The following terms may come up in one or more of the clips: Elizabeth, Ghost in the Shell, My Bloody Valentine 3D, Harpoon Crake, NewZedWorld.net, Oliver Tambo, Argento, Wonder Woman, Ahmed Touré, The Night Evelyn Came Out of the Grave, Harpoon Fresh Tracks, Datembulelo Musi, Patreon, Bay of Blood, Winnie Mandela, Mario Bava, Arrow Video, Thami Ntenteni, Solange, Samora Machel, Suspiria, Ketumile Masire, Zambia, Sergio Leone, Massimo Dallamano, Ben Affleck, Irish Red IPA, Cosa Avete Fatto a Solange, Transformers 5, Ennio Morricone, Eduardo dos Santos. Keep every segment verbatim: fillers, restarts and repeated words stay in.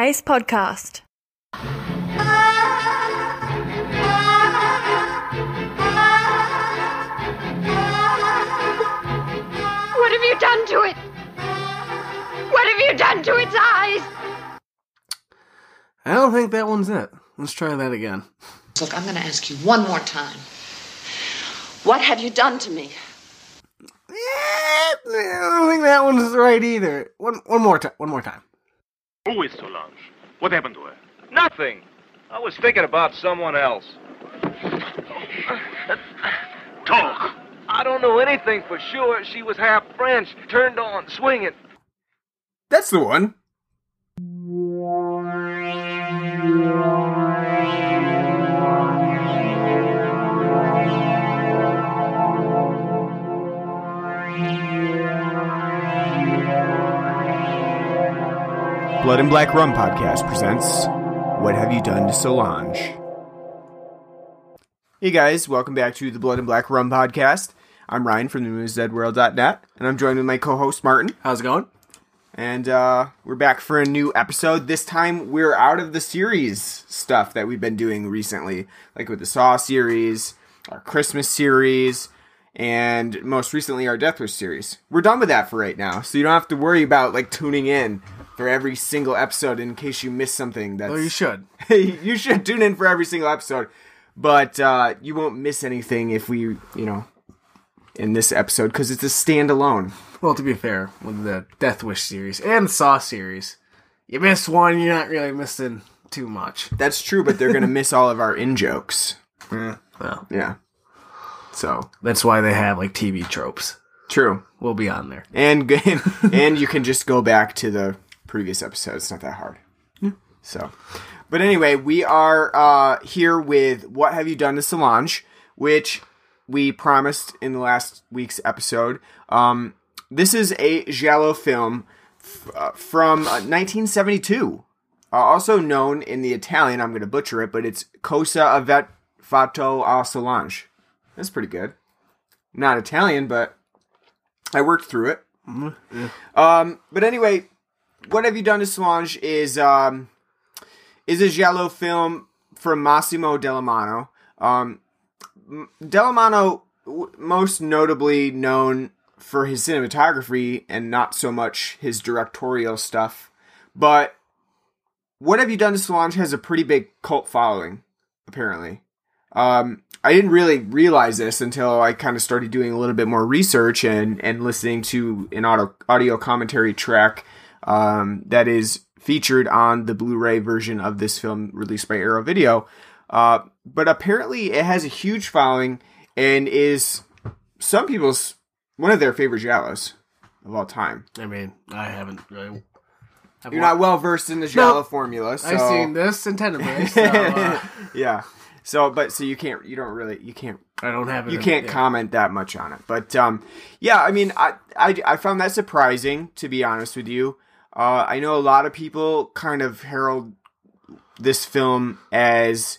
Ace Podcast. What have you done to it? What have you done to its eyes? I don't think that one's it. Let's try that again. Look, I'm going to ask you one more time. What have you done to me? Yeah, I don't think that one's right either. One, one more time. One more time. Who is Solange? What happened to her? Nothing. I was thinking about someone else. Talk. I don't know anything for sure. She was half French, turned on, swinging. That's the one. Blood and Black Rum Podcast presents What Have You Done to Solange? Hey guys, welcome back to the Blood and Black Rum Podcast. I'm Ryan from the New Zed World dot net, and I'm joined with my co-host Martin. How's it going? And uh, we're back for a new episode. This time we're out of the series stuff that we've been doing recently, like with the Saw series, our Christmas series, and most recently our Death Wish series. We're done with that for right now, so you don't have to worry about like tuning in for every single episode in case you miss something. That's... Well, you should. You should tune in for every single episode. But uh, you won't miss anything if we, you know, in this episode, because it's a standalone. Well, to be fair, with the Death Wish series and Saw series, you miss one, you're not really missing too much. That's true, but they're going to miss all of our in-jokes. Yeah. Well. Yeah. So. That's why they have, like, T V tropes. True. We'll be on there. And And you can just go back to the previous episode. It's not that hard. Yeah. So, but anyway, we are uh, here with What Have You Done to Solange, which we promised in the last week's episode. Um, this is a Giallo film f- uh, from uh, nineteen seventy-two, uh, also known in the Italian, I'm going to butcher it, but it's Cosa Avete Fatto a Solange. That's pretty good. Not Italian, but I worked through it. Mm-hmm. Yeah. Um, but anyway, What Have You Done to Solange is um, is a Giallo film from Massimo Dallamano. Um, Dallamano, w- most notably known for his cinematography and not so much his directorial stuff, but What Have You Done to Solange has a pretty big cult following, apparently. Um, I didn't really realize this until I kind of started doing a little bit more research and, and listening to an audio, audio commentary track Um, that is featured on the Blu-ray version of this film released by Arrow Video. Uh, but apparently it has a huge following and is some people's, one of their favorite giallos of all time. I mean, I haven't really... I've You're watched. Not well-versed in the giallo nope. formula, so... I've seen this in Tenebrae, so... Uh... yeah. So, but, so you can't, you don't really, you can't... I don't have it. You can't it, yeah. comment that much on it. But, um, yeah, I mean, I, I, I found that surprising, to be honest with you. Uh, I know a lot of people kind of herald this film as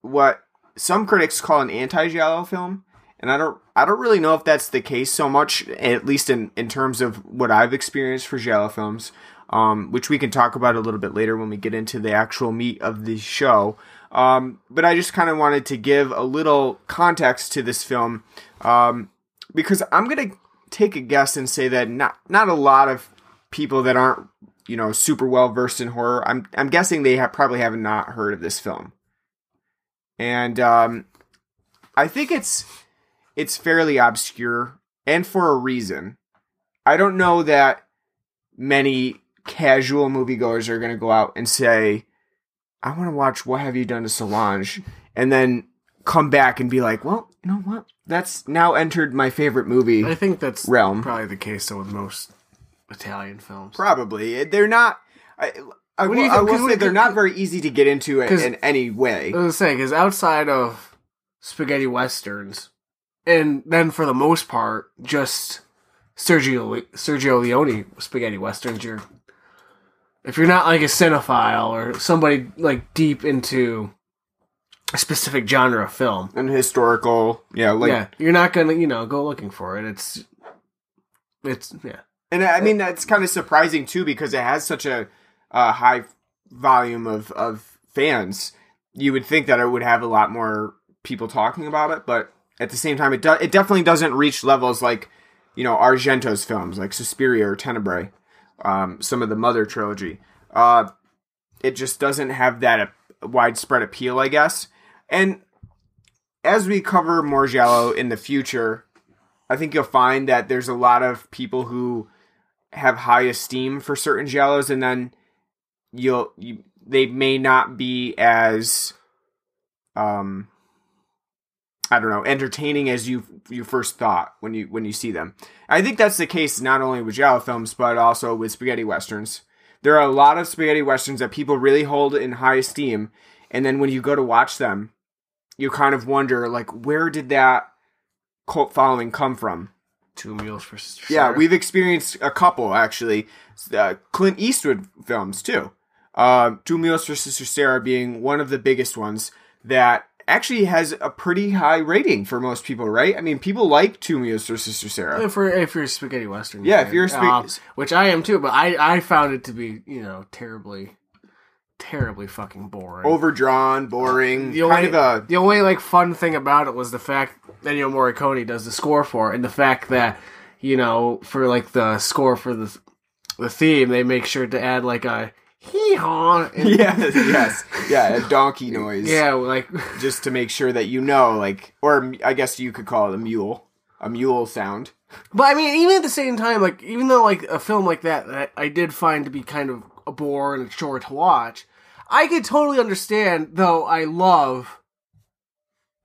what some critics call an anti-giallo film, and I don't, I don't really know if that's the case so much, at least in, in terms of what I've experienced for giallo films, um, which we can talk about a little bit later when we get into the actual meat of the show. Um, but I just kind of wanted to give a little context to this film, um, because I'm going to take a guess and say that not, not a lot of people that aren't, you know, super well versed in horror, I'm I'm guessing they have probably have not heard of this film, and um, I think it's it's fairly obscure, and for a reason. I don't know that many casual moviegoers are going to go out and say, "I want to watch What Have You Done to Solange," and then come back and be like, "Well, you know what? That's now entered my favorite movie." I think that's realm. Probably the case though with most Italian films. Probably. They're not... I, I, will, I will say they're not very easy to get into in, in any way. I was saying, because outside of spaghetti westerns, and then for the most part, just Sergio Le- Sergio Leone spaghetti westerns, you're... If you're not like a cinephile or somebody like deep into a specific genre of film... And historical, yeah. Like, yeah, you're not going to, you know, go looking for it. It's... It's... Yeah. And I mean, that's kind of surprising, too, because it has such a, uh, high volume of, of fans, you would think that it would have a lot more people talking about it. But at the same time, it do- it definitely doesn't reach levels like, you know, Argento's films, like Suspiria or Tenebrae, um, some of the Mother trilogy. Uh, it just doesn't have that a- widespread appeal, I guess. And as we cover more Giallo in the future, I think you'll find that there's a lot of people who have high esteem for certain Giallos, and then you'll you, they may not be as um I don't know entertaining as you you first thought when you when you see them. I think that's the case not only with Giallo films but also with spaghetti westerns. There are a lot of spaghetti westerns that people really hold in high esteem, and then when you go to watch them, you kind of wonder, like, where did that cult following come from? Two Meals for Sister Sarah. Yeah, we've experienced a couple, actually. Uh, Clint Eastwood films, too. Uh, Two Meals for Sister Sarah being one of the biggest ones that actually has a pretty high rating for most people, right? I mean, people like Two Meals for Sister Sarah. If, we're, if you're a spaghetti western. Yeah, fan, if you're a spaghetti... Uh, which I am, too, but I, I found it to be, you know, terribly... terribly fucking boring. Overdrawn, boring. The only, kind of a... the only like fun thing about it was the fact that Ennio Morricone does the score for it, and the fact that, you know, for like the score for the the theme, they make sure to add like a hee-haw. And... yes, yes. Yeah, a donkey noise. Yeah, like... just to make sure that you know, like... or I guess you could call it a mule. A mule sound. But I mean, even at the same time, like, even though like a film like that, that I did find to be kind of a bore and a chore to watch... I could totally understand, though I love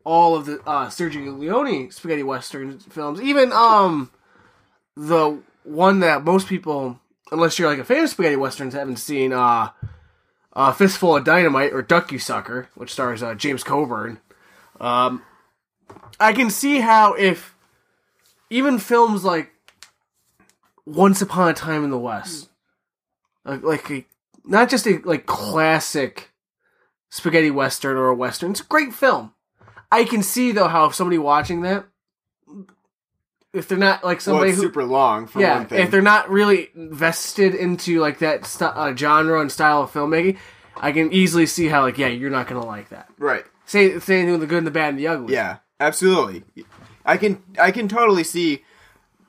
all of the uh, Sergio Leone spaghetti western films. Even um, the one that most people, unless you're like a fan of spaghetti westerns, haven't seen, uh, uh, Fistful of Dynamite or Duck You Sucker, which stars uh, James Coburn. Um, I can see how if even films like Once Upon a Time in the West, like, like a not just a like classic spaghetti western or a western. It's a great film. I can see though how if somebody watching that, if they're not like somebody well, it's who, super long for yeah, one thing. If they're not really vested into like that st- uh, genre and style of filmmaking, I can easily see how like yeah you're not gonna like that. Right. Same same thing. The Good and the Bad and the Ugly. Yeah, absolutely. I can I can totally see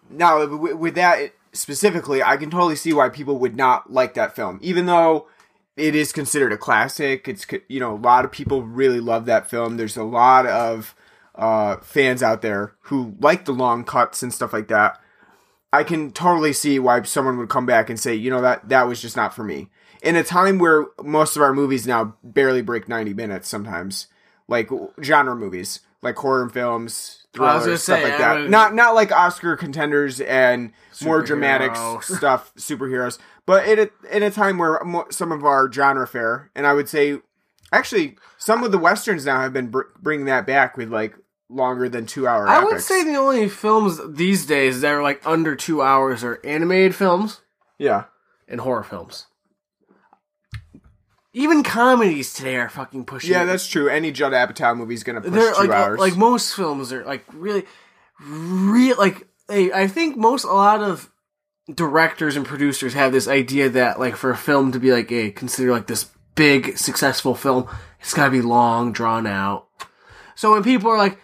now with that. It, Specifically, I can totally see why people would not like that film, even though it is considered a classic. It's, you know, a lot of people really love that film. There's a lot of uh, fans out there who like the long cuts and stuff like that. I can totally see why someone would come back and say, you know, that that was just not for me. In a time where most of our movies now barely break ninety minutes sometimes, like genre movies, like horror films, thrillers, stuff say, like that. Would... Not not like Oscar contenders and more dramatic stuff, superheroes. But in a, in a time where some of our genre fare, and I would say, actually, some of the Westerns now have been br- bringing that back with, like, longer than two-hour epics. I would say the only films these days that are, like, under two hours are animated films. Yeah. And horror films. Even comedies today are fucking pushing. Yeah, that's true. Any Judd Apatow movie is going to push They're, two like, hours. Like, most films are, like, really, really, like, they, I think most, a lot of directors and producers have this idea that, like, for a film to be, like, a, considered, like, this big, successful film, it's got to be long, drawn out. So when people are like,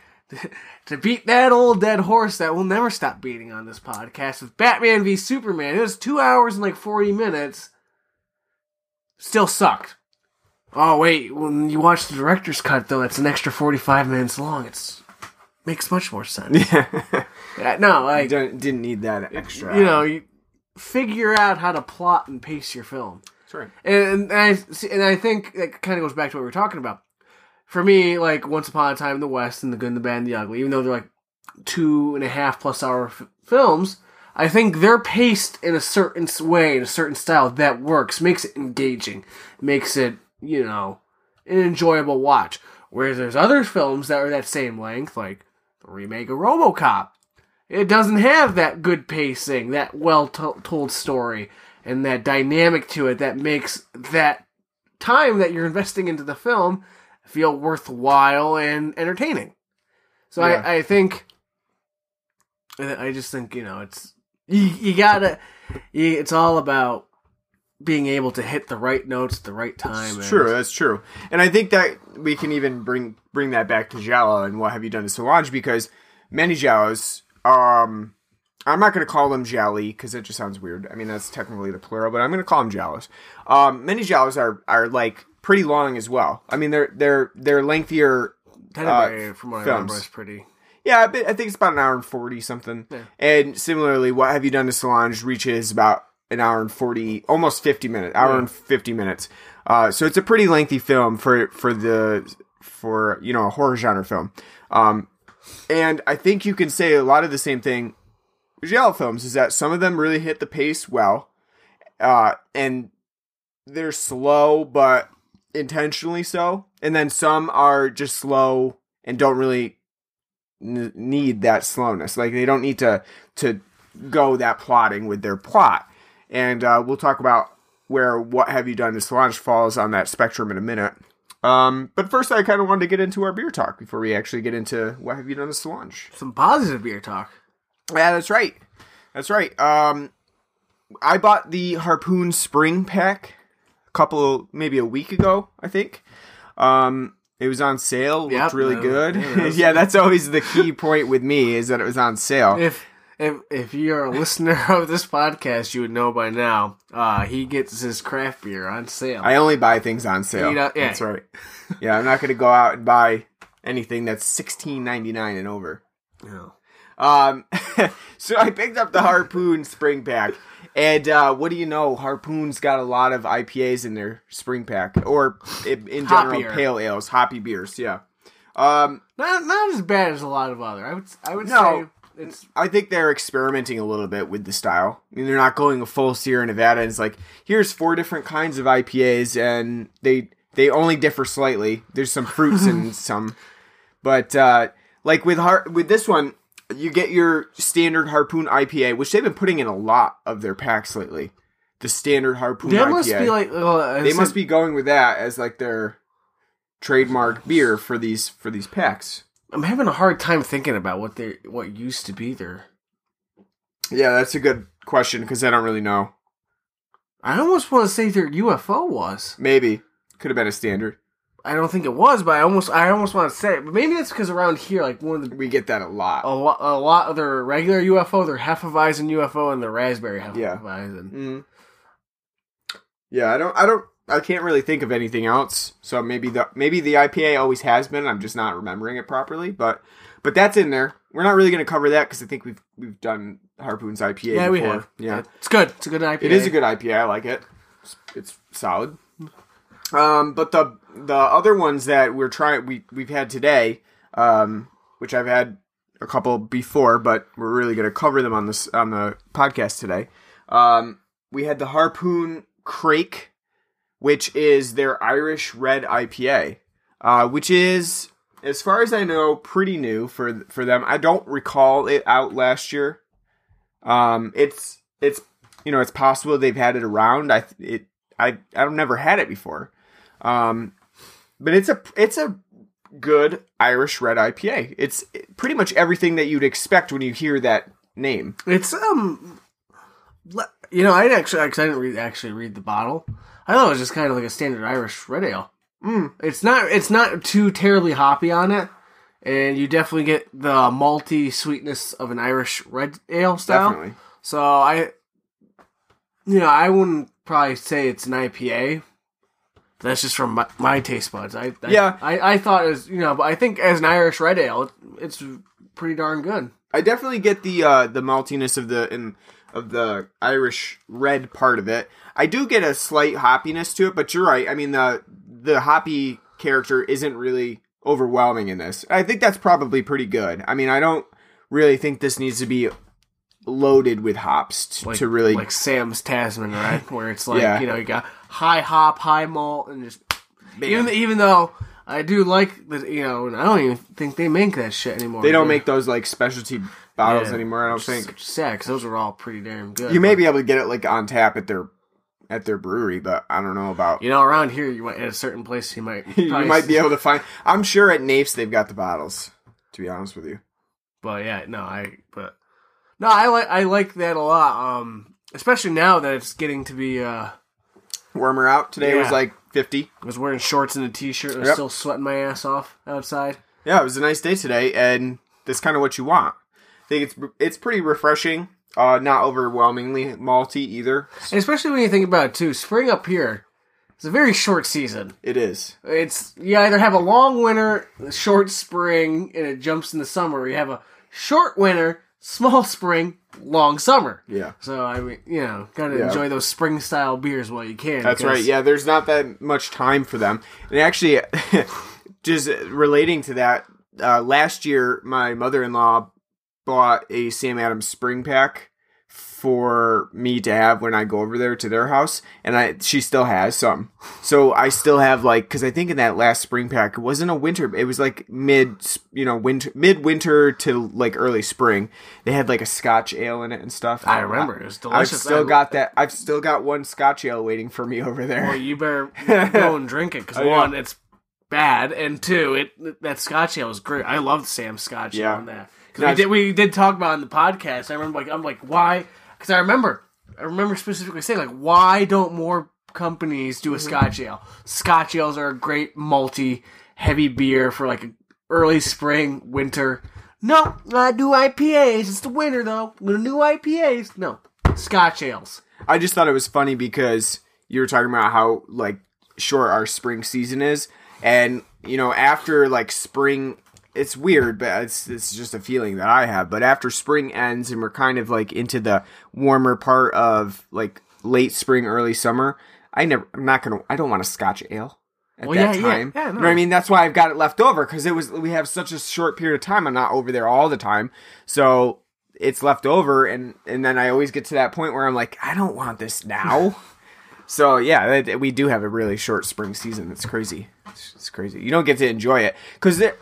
to beat that old dead horse that will never stop beating on this podcast with Batman v Superman, it was two hours and, like, forty minutes. Still sucked. Oh, wait, when you watch the director's cut, though, it's an extra forty-five minutes long. It's makes much more sense. Yeah. yeah no, like... You didn't need that extra. You know, you figure out how to plot and pace your film. That's right. And, and, I, and I think that kind of goes back to what we were talking about. For me, like, Once Upon a Time in the West and The Good and the Bad and the Ugly, even though they're, like, two and a half plus hour f- films... I think they're paced in a certain way, in a certain style that works, makes it engaging, makes it, you know, an enjoyable watch. Whereas there's other films that are that same length, like the remake of RoboCop. It doesn't have that good pacing, that well-told story, and that dynamic to it that makes that time that you're investing into the film feel worthwhile and entertaining. So yeah. I, I think... I just think, you know, it's... You, you gotta... You, it's all about being able to hit the right notes at the right time. That's true, that's true. And I think that we can even bring bring that back to Giallo and What Have You Done to Solange, because many Giallos, um, I'm not going to call them Gialli because that just sounds weird. I mean, that's technically the plural, but I'm going to call them Giallos. Um, many Giallos are, are like pretty long as well. I mean, they're they're they're lengthier. Tenebrae, uh, from what films. I remember, is pretty. Yeah, I think it's about an hour and forty something. Yeah. And similarly, What Have You Done to Solange reaches about an hour and forty, almost fifty minutes, hour yeah. and fifty minutes. Uh, so it's a pretty lengthy film for for the for you know a horror genre film. Um, and I think you can say a lot of the same thing with Giallo films, is that some of them really hit the pace well, uh, and they're slow but intentionally so, and then some are just slow and don't really need that slowness. Like, they don't need to to go that plotting with their plot. And uh, we'll talk about where What Have You Done to Solange falls on that spectrum in a minute. Um, but first, I kind of wanted to get into our beer talk before we actually get into What Have You Done to Solange. Some positive beer talk. Yeah, that's right. That's right. Um, I bought the Harpoon Spring Pack a couple, maybe a week ago, I think. Um... It was on sale. Yep, looked really no, good. Yeah, yeah, that's always the key point with me, is that it was on sale. If if if you're a listener of this podcast, you would know by now. Uh, he gets his craft beer on sale. I only buy things on sale. You know, yeah. That's right. Yeah, I'm not going to go out and buy anything that's sixteen ninety-nine and over. No. Um. So I picked up the Harpoon Spring Pack, and uh, what do you know? Harpoon's got a lot of I P As in their spring pack, or in, in general, pale ales, hoppy beers. Yeah, um, not not as bad as a lot of other. I would I would no, say it's. I think they're experimenting a little bit with the style. I mean, they're not going a full Sierra Nevada. And it's like, here's four different kinds of I P As, and they they only differ slightly. There's some fruits and some, but uh, like with Har- with this one. You get your standard Harpoon I P A, which they've been putting in a lot of their packs lately. The standard Harpoon I P A. Must be like, uh, they said, must be going with that as like their trademark beer for these for these packs. I'm having a hard time thinking about what they what used to be there. Yeah, that's a good question, because I don't really know. I almost want to say their U F O was. Maybe. Could have been a standard. I don't think it was, but I almost I almost want to say it. But maybe that's because around here, like, one of the... We get that a lot. A, lo- a lot of their regular U F O, their Hefeweizen U F O, and their raspberry Hefeweizen. Yeah. Mm. Yeah, I don't... I don't... I can't really think of anything else. So maybe the maybe the I P A always has been, and I'm just not remembering it properly. But but that's in there. We're not really going to cover that, because I think we've we've done Harpoon's I P A before. Yeah, we have. Yeah. It's good. It's a good I P A. It is a good I P A. I like it. It's, it's solid. Um, but the the other ones that we're trying we we've had today, um, which I've had a couple before, but we're really going to cover them on this on the podcast today. Um, we had the Harpoon Crake, which is their Irish Red I P A, uh, which is, as far as I know, pretty new for for them. I don't recall it out last year. Um, it's it's you know it's possible they've had it around. I it I I've never had it before. Um, but it's a, it's a good Irish Red I P A. It's pretty much everything that you'd expect when you hear that name. It's, um, you know, I actually, cause I didn't read, actually read the bottle. I thought it was just kind of like a standard Irish red ale. Mm. It's not, it's not too terribly hoppy on it. And you definitely get the malty sweetness of an Irish red ale style. Definitely. So I, you know, I wouldn't probably say it's an I P A. That's just from my, my taste buds. I, I yeah, I, I thought it was, you know, but I think as an Irish red ale, it's pretty darn good. I definitely get the uh, the maltiness of the in, of the Irish red part of it. I do get a slight hoppiness to it, but you're right. I mean, the the hoppy character isn't really overwhelming in this. I think that's probably pretty good. I mean, I don't really think this needs to be loaded with hops to, like, to really like Sam's Tasman, right? Where it's like yeah. you know you got high hop, high malt, and just Bam. even even though I do like the you know, and I don't even think they make that shit anymore. They don't yeah. make those like specialty bottles yeah, anymore. I don't think. Which is sad, because those are all pretty damn good. You may be able to get it like on tap at their at their brewery, but I don't know about you know around here. You might, at a certain place you might you might be able to find. I'm sure at Nape's they've got the bottles. To be honest with you, but yeah, no, I but. No, I like I like that a lot, um, especially now that it's getting to be uh, Warmer out today. Yeah. It was like fifty. I was wearing shorts and a t-shirt. I was yep. still sweating my ass off outside. Yeah, it was a nice day today, and that's kind of what you want. I think it's it's pretty refreshing, uh, not overwhelmingly malty either. And especially when you think about it, too. Spring up here is a very short season. It is. It's you either have a long winter, a short spring, and it jumps in the summer, or you have a short winter, small spring, long summer. Yeah. So, I mean, you know, gotta yeah. enjoy those spring-style beers while you can. That's right. Yeah, there's not that much time for them. And actually, just relating to that, uh, last year, my mother-in-law bought a Sam Adams spring pack for me to have when I go over there to their house, and I she still has some. So I still have, like, because I think in that last spring pack, it wasn't a winter, it was like mid, you know, winter, mid-winter to like early spring. They had like a Scotch ale in it and stuff. I, I remember. It was delicious. I've still I, got that. I've still got one Scotch ale waiting for me over there. Well, you better go and drink it, because oh, one, yeah. it's bad, and two, it that Scotch ale was great. I loved Sam's Scotch yeah. ale on that. Cause we did, we did talk about it in the podcast. I remember, like, I'm like, why? Because I remember, I remember specifically saying, like, why don't more companies do a Scotch ale? Scotch ales are a great malty, heavy beer for like early spring, winter. No, I do I P As. It's the winter though. No new I P As. No, Scotch ales. I just thought it was funny because you were talking about how like short our spring season is, and you know after like spring. It's weird, but it's it's just a feeling that I have. But after spring ends and we're kind of like into the warmer part of like late spring, early summer, I never, I'm not gonna, I don't want a Scotch ale at well, that yeah, time. Yeah, yeah, no. You know what I mean? That's why I've got it left over because it was we have such a short period of time. I'm not over there all the time, so it's left over, and and then I always get to that point where I'm like, I don't want this now. So, yeah, we do have a really short spring season. It's crazy. It's crazy. You don't get to enjoy it because there.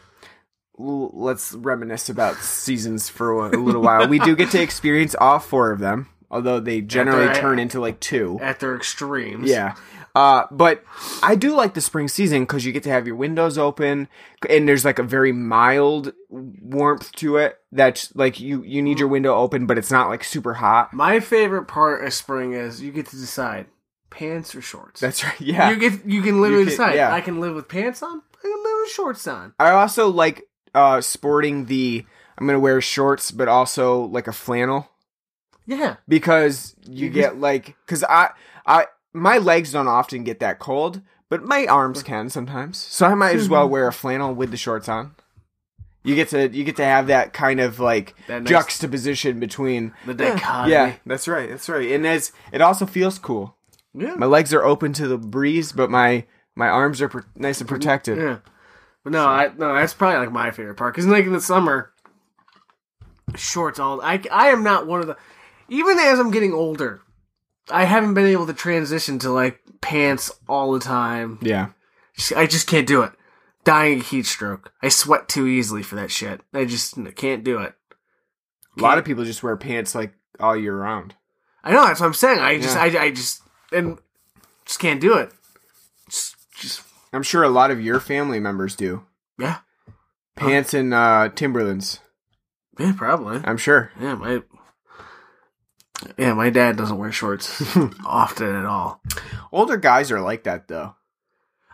Let's reminisce about seasons for a little while. We do get to experience all four of them, although they generally their, turn into like two. At their extremes. Yeah. Uh, but I do like the spring season because you get to have your windows open and there's like a very mild warmth to it. That's like you, you need your window open, but it's not like super hot. My favorite part of spring is you get to decide pants or shorts. That's right. Yeah. You get you can literally you can, decide. Yeah. I can live with pants on. I can live with shorts on. I also like... Uh, sporting the, I'm going to wear shorts, but also like a flannel. Yeah. Because you get like, because I, I, my legs don't often get that cold, but my arms can sometimes. So I might as well wear a flannel with the shorts on. You get to, you get to have that kind of like nice juxtaposition between. The dichotomy. Yeah, that's right. That's right. And it's, it also feels cool. Yeah. My legs are open to the breeze, but my, my arms are pro- nice and protected. Yeah. But no, I, no, that's probably, like, my favorite part. Because, like, in the summer, shorts all... I, I am not one of the... Even as I'm getting older, I haven't been able to transition to, like, pants all the time. Yeah. Just, I just can't do it. Dying of heat stroke. I sweat too easily for that shit. I just can't do it. Can't. A lot of people just wear pants, like, all year round. I know, that's what I'm saying. I just... Yeah. I, I just... And... Just can't do it. Just... just I'm sure a lot of your family members do. Yeah. Pants and uh, Timberlands. Yeah, probably. I'm sure. Yeah, my Yeah, my dad doesn't wear shorts often at all. Older guys are like that though.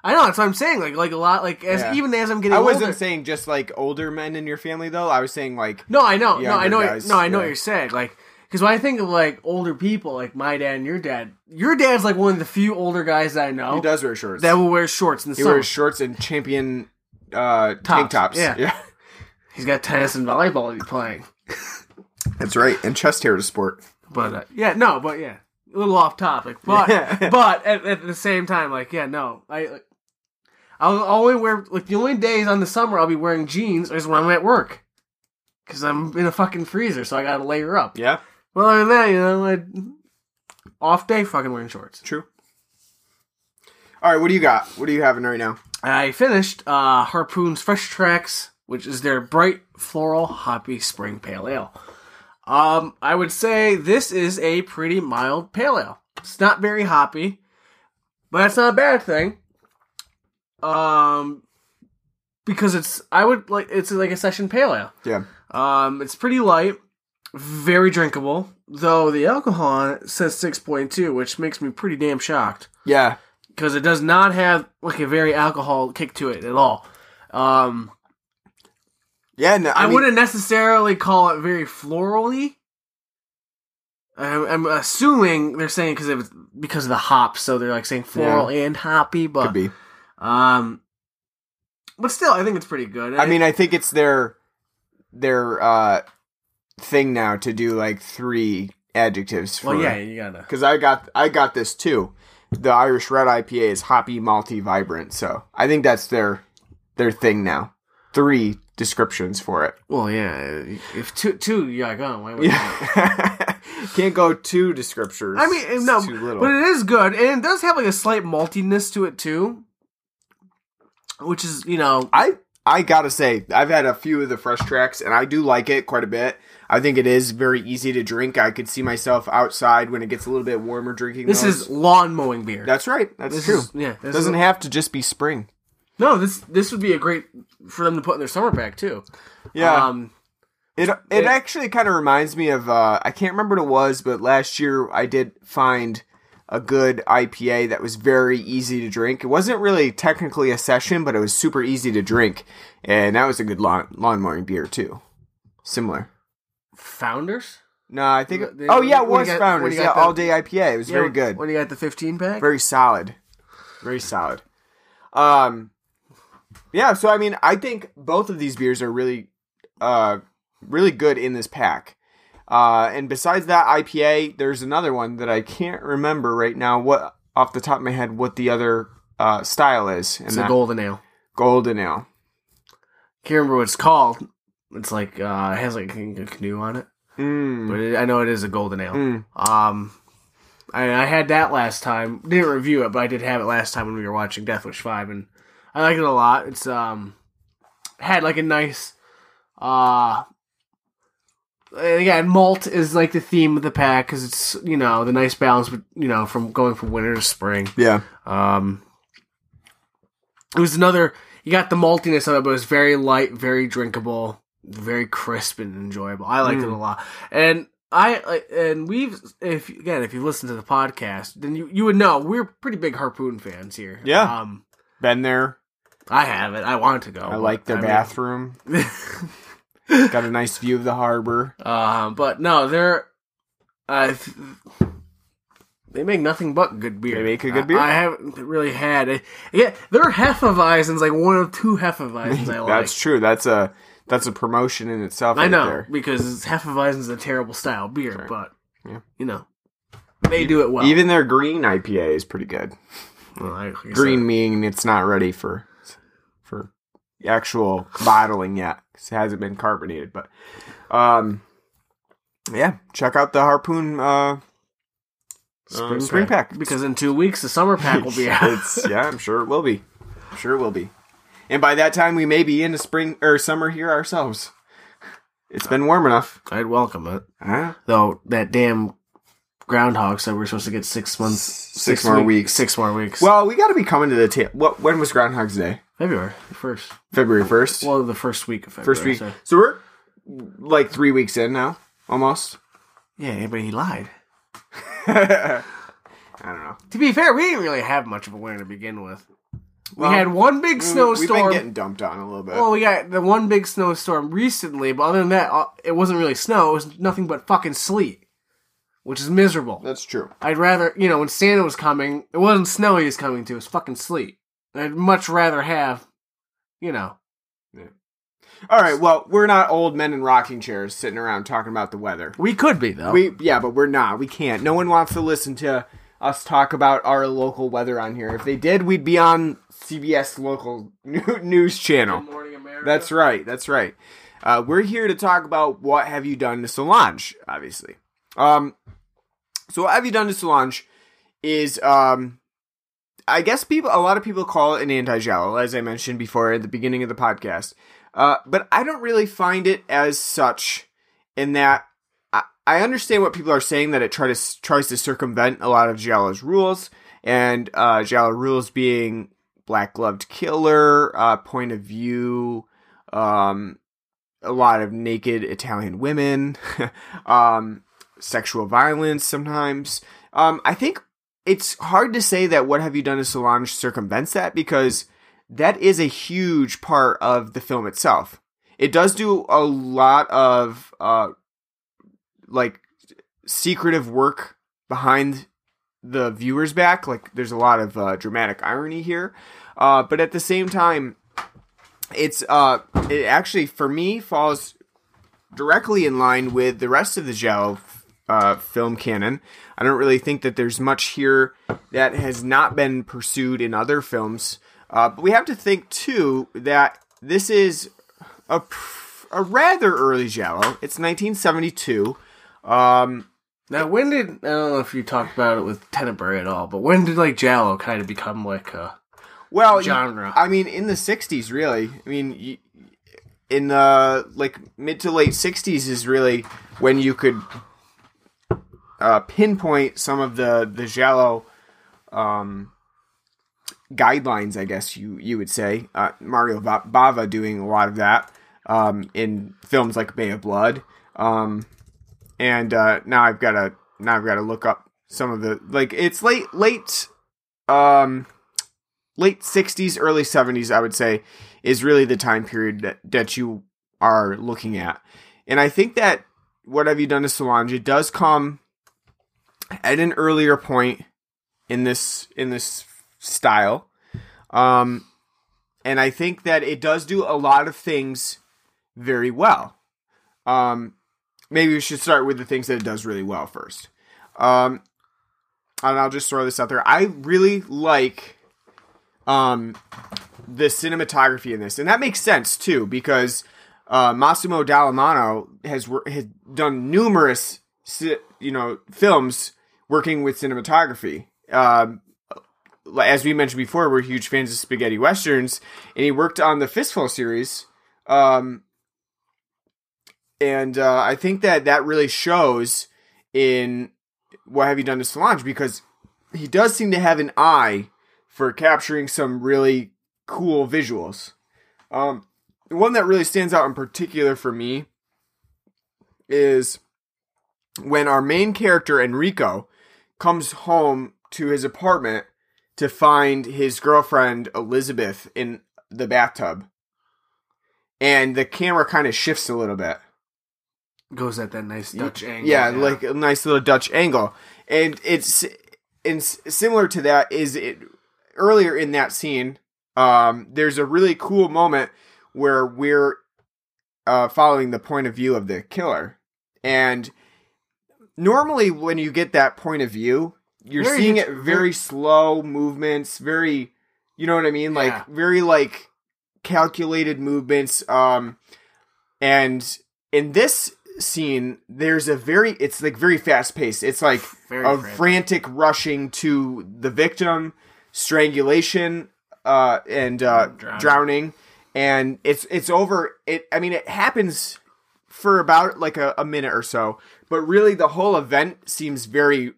I know, that's what I'm saying. Like like a lot like as yeah. even as I'm getting older. I wasn't older, saying just like older men in your family though. I was saying like No, I know. No, I know guys, no, I know yeah. what you're saying. Like because when I think of, like, older people, like my dad and your dad, your dad's, like, one of the few older guys that I know. He does wear shorts. That will wear shorts in the he summer. He wears shorts and champion uh, tops. tank tops. Yeah. yeah. He's got tennis and volleyball he's playing. That's right. And chest hair to sport. But, uh, yeah, no, but, yeah. A little off topic. But, yeah. but at, at the same time, like, yeah, no. I, like, I'll only wear, like, the only days on the summer I'll be wearing jeans is when I'm at work. Because I'm in a fucking freezer, so I gotta layer up. Yeah. Well, other than that, you know, like, off day, fucking wearing shorts. True. All right, what do you got? What are you having right now? I finished uh, Harpoon's Fresh Tracks, which is their bright floral hoppy spring pale ale. Um, I would say this is a pretty mild pale ale. It's not very hoppy, but that's not a bad thing. Um, because it's I would like it's like a session pale ale. Yeah. Um, it's pretty light. Very drinkable, though the alcohol on it says six point two, which makes me pretty damn shocked. Yeah. Because it does not have like a very alcohol kick to it at all. Um, yeah, no, I, I mean, wouldn't necessarily call it very florally. I'm, I'm assuming they're saying because it was because of the hops, so they're like saying floral yeah. and hoppy, but could be. Um, but still, I think it's pretty good. I it, mean, I think it's their their uh, thing now to do like three adjectives. For, well, yeah, you gotta because I got I got this too. The Irish Red I P A is hoppy, malty, vibrant. So I think that's their their thing now. Three descriptions for it. Well, yeah. If two, two you're like, oh, why would yeah. you? Can't go two descriptions. I mean, it's no, too little. But it is good, and it does have like a slight maltiness to it too, which is, you know, I I gotta say I've had a few of the Fresh Tracks, and I do like it quite a bit. I think it is very easy to drink. I could see myself outside when it gets a little bit warmer drinking those. This is lawn mowing beer. That's right. That's this true. Is, yeah, it doesn't is... have to just be spring. No, this this would be a great for them to put in their summer pack too. Yeah. Um, it, it it actually kind of reminds me of uh, I can't remember what it was, but last year I did find a good I P A that was very easy to drink. It wasn't really technically a session, but it was super easy to drink, and that was a good lawn lawn mowing beer too. Similar. Founders? No, I think... They, oh, yeah, it was got, Founders. Yeah, the, All Day I P A. It was yeah, very good. When you got the fifteen pack? Very solid. Very solid. Um, yeah, so, I mean, I think both of these beers are really uh, really good in this pack. Uh, and besides that I P A, there's another one that I can't remember right now what off the top of my head what the other uh, style is. It's a that. Golden Ale. Golden Ale. Can't remember what it's called. It's like, uh, it has like a canoe on it. Mm. But it, I know it is a golden ale. Mm. Um, I, I had that last time. Didn't review it, but I did have it last time when we were watching Deathwish five, and I like it a lot. It's, um, had like a nice, uh, again, malt is like the theme of the pack, because it's, you know, the nice balance, you know, from going from winter to spring. Yeah. Um, it was another, you got the maltiness of it, but it was very light, very drinkable. Very crisp and enjoyable. I liked mm. it a lot, and I and we've if again if you listen to the podcast, then you, you would know we're pretty big Harpoon fans here. Yeah, um, been there. I haven't. I want to go. I like their I bathroom. Mean, got a nice view of the harbor. Uh, but no, they're uh, they make nothing but good beer. They make a good beer. I, I haven't really had it. Yeah, their Hefeweizen's like one of two Hefeweizens I like. That's true. That's a That's a promotion in itself. I right know there. Because Hefeweizen is a terrible style beer, right. but yeah. you know they do it well. Even their green I P A is pretty good. Well, I green so. meaning it's not ready for for actual bottling yet, because it hasn't been carbonated. But um, yeah, check out the Harpoon uh, spring, um, spring pack. pack because in two weeks the summer pack will be out. It's, yeah, I'm sure it will be. I'm sure it will be. And by that time, we may be into spring or summer here ourselves. It's been warm enough. I'd welcome it. Huh? Though that damn groundhog said we're supposed to get six months, six, six more week, weeks, six more weeks. Well, we got to be coming to the tail. What? When was Groundhog's Day? February first. February first. Well, the first week of February. First week. So. so we're like three weeks in now, almost. Yeah, but he lied. I don't know. To be fair, we didn't really have much of a winter to begin with. Well, we had one big snowstorm. We've been getting dumped on a little bit. Well, we got the one big snowstorm recently, but other than that, it wasn't really snow. It was nothing but fucking sleet, which is miserable. That's true. I'd rather, you know, when Santa was coming, it wasn't snow he was coming to. It was fucking sleet. And I'd much rather have, you know. Yeah. All right, well, we're not old men in rocking chairs sitting around talking about the weather. We could be, though. We Yeah, but we're not. We can't. No one wants to listen to us talk about our local weather on here. If they did, we'd be on C B S local news channel. Good Morning America. That's right. That's right. Uh, we're here to talk about What Have You Done to Solange, obviously. Um, so What Have You Done to Solange is, um, I guess people, a lot of people call it an anti-giallo, as I mentioned before at the beginning of the podcast. Uh, but I don't really find it as such in that I, I understand what people are saying, that it try to, tries to circumvent a lot of giallo's rules, and uh, giallo rules being black-gloved killer, uh, point of view, um, a lot of naked Italian women, um, sexual violence sometimes. Um, I think it's hard to say that What Have You Done to Solange circumvents that, because that is a huge part of the film itself. It does do a lot of, uh, like, secretive work behind the viewer's back. Like, there's a lot of uh, dramatic irony here. Uh, but at the same time, it's uh, it actually, for me, falls directly in line with the rest of the Giallo uh, film canon. I don't really think that there's much here that has not been pursued in other films. Uh, but we have to think, too, that this is a, a rather early Giallo. It's nineteen seventy-two. Um, now, when did... I don't know if you talked about it with Tenebrae at all, but when did, like, Giallo kind of become, like, a well, genre? You, I mean, in the sixties, really. I mean, you, in the, like, mid to late sixties is really when you could uh, pinpoint some of the, the Giallo... Um, guidelines, I guess you, you would say. Uh, Mario Bava doing a lot of that um, in films like Bay of Blood. Um, and uh, now I've got to now I've got to look up some of the, like, it's late late um, late sixties, early seventies, I would say, is really the time period that, that you are looking at. And I think that What Have You Done to Solange, it does come at an earlier point in this in this style, um, and I think that it does do a lot of things very well. Um, maybe we should start with the things that it does really well first. Um, and I'll just throw this out there. I really like um, the cinematography in this, and that makes sense too, because uh, Massimo Dallamano has has done numerous, you know, films working with cinematography. Um, As we mentioned before, we're huge fans of spaghetti westerns, and he worked on the Fistful series, um, and uh, I think that that really shows in What Have You Done to Solange, because he does seem to have an eye for capturing some really cool visuals. Um, the one that really stands out in particular for me is when our main character, Enrico, comes home to his apartment to find his girlfriend, Elizabeth, in the bathtub. And the camera kind of shifts a little bit. Goes at that nice Dutch you, angle. Yeah, yeah, like a nice little Dutch angle. And it's, it's similar to that is it earlier in that scene, um, there's a really cool moment where we're uh, following the point of view of the killer. And normally when you get that point of view, you're very, seeing it very slow movements, very, you know what I mean? Like, yeah. very, like, calculated movements. Um, and in this scene, there's a very, it's, like, very fast-paced. It's, like, very a frantic. frantic rushing to the victim, strangulation, uh, and uh, drowning. drowning. And it's it's over. It I mean, it happens for about, like, a, a minute or so. But really, the whole event seems very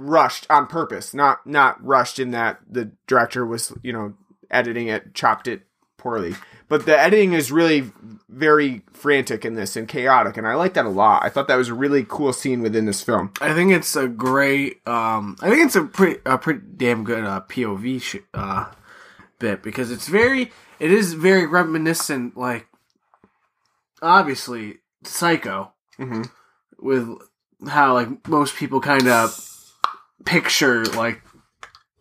rushed on purpose, not not rushed in that the director was, you know, editing it, chopped it poorly. But the editing is really very frantic in this and chaotic, and I like that a lot. I thought that was a really cool scene within this film. I think it's a great, um, I think it's a pretty, a pretty damn good uh, P O V sh- uh, bit, because it's very, it is very reminiscent, like, obviously, Psycho, mm-hmm. with how, like, most people kind of picture, like,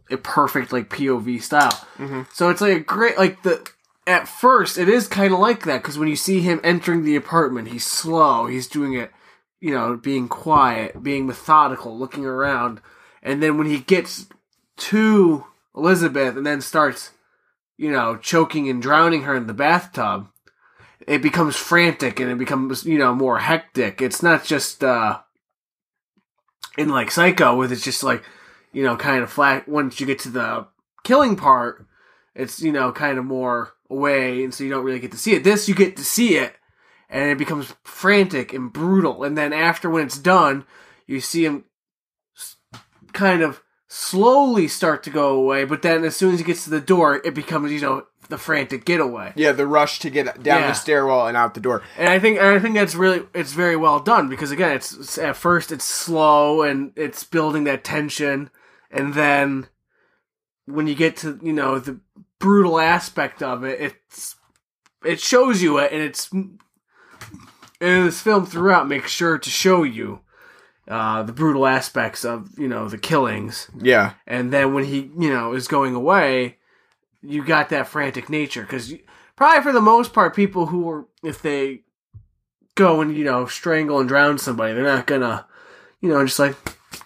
a perfect, like, P O V style. Mm-hmm. So it's, like, a great, like, the, at first, it is kind of like that, because when you see him entering the apartment, he's slow, he's doing it, you know, being quiet, being methodical, looking around, and then when he gets to Elizabeth and then starts, you know, choking and drowning her in the bathtub, it becomes frantic, and it becomes, you know, more hectic. It's not just, uh, in, like, Psycho, with it's just, like, you know, kind of flat. Once you get to the killing part, it's, you know, kind of more away, and so you don't really get to see it. This, you get to see it, and it becomes frantic and brutal. And then after, when it's done, you see him kind of slowly start to go away, but then as soon as he gets to the door, it becomes, you know, the frantic getaway. Yeah, the rush to get down yeah. the stairwell and out the door. And I think, and I think that's really, it's very well done, because again, it's, it's at first it's slow and it's building that tension, And then when you get to, you know, the brutal aspect of it, it's it shows you it, and it's and this film throughout makes sure to show you uh, the brutal aspects of, you know, the killings. Yeah. And then when he, you know, is going away, you got that frantic nature, because probably for the most part, people who were, if they go and, you know, strangle and drown somebody, they're not gonna, you know, just like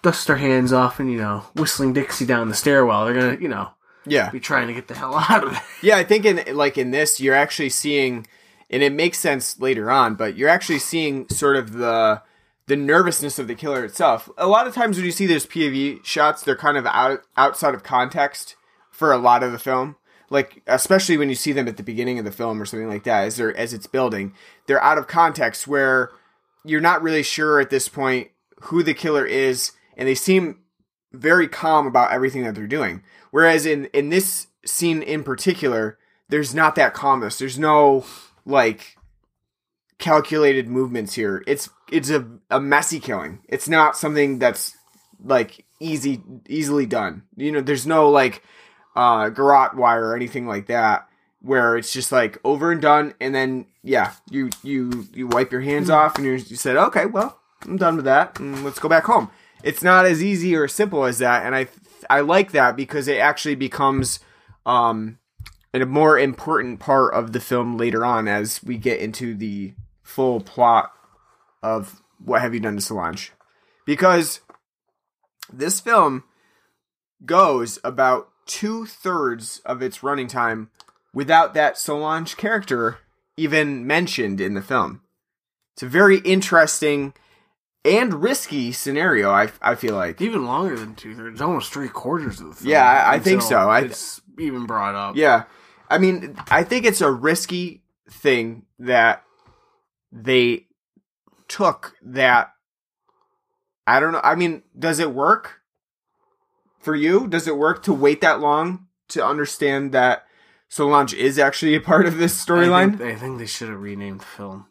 dust their hands off and, you know, whistling Dixie down the stairwell. They're gonna, you know, yeah, be trying to get the hell out of it. Yeah, I think in like in this, you're actually seeing, and it makes sense later on, but you're actually seeing sort of the the nervousness of the killer itself. A lot of times when you see those P O V shots, they're kind of out outside of context for a lot of the film. Like, especially when you see them at the beginning of the film or something like that, as they're as it's building, they're out of context where you're not really sure at this point who the killer is, and they seem very calm about everything that they're doing. Whereas in, in this scene in particular, there's not that calmness. There's no, like, calculated movements here. It's it's a, a messy killing. It's not something that's, like, easy easily done. You know, there's no, like... uh, garrote wire or anything like that, where it's just like over and done, and then yeah, you you you wipe your hands off, and you're, you said, okay, well, I'm done with that, and let's go back home. It's not as easy or simple as that, and I I like that because it actually becomes um a more important part of the film later on as we get into the full plot of What Have You Done to Solange, because this film goes about two thirds of its running time without that Solange character even mentioned in the film. It's a very interesting and risky scenario, I, I feel like. Even longer than two thirds, almost three quarters of the film. Yeah, I, I think so. I, it's even brought up. Yeah. I mean, I think it's a risky thing that they took that. I don't know. I mean, does it work? For you, does it work to wait that long to understand that Solange is actually a part of this storyline? I, I think they should have renamed the film.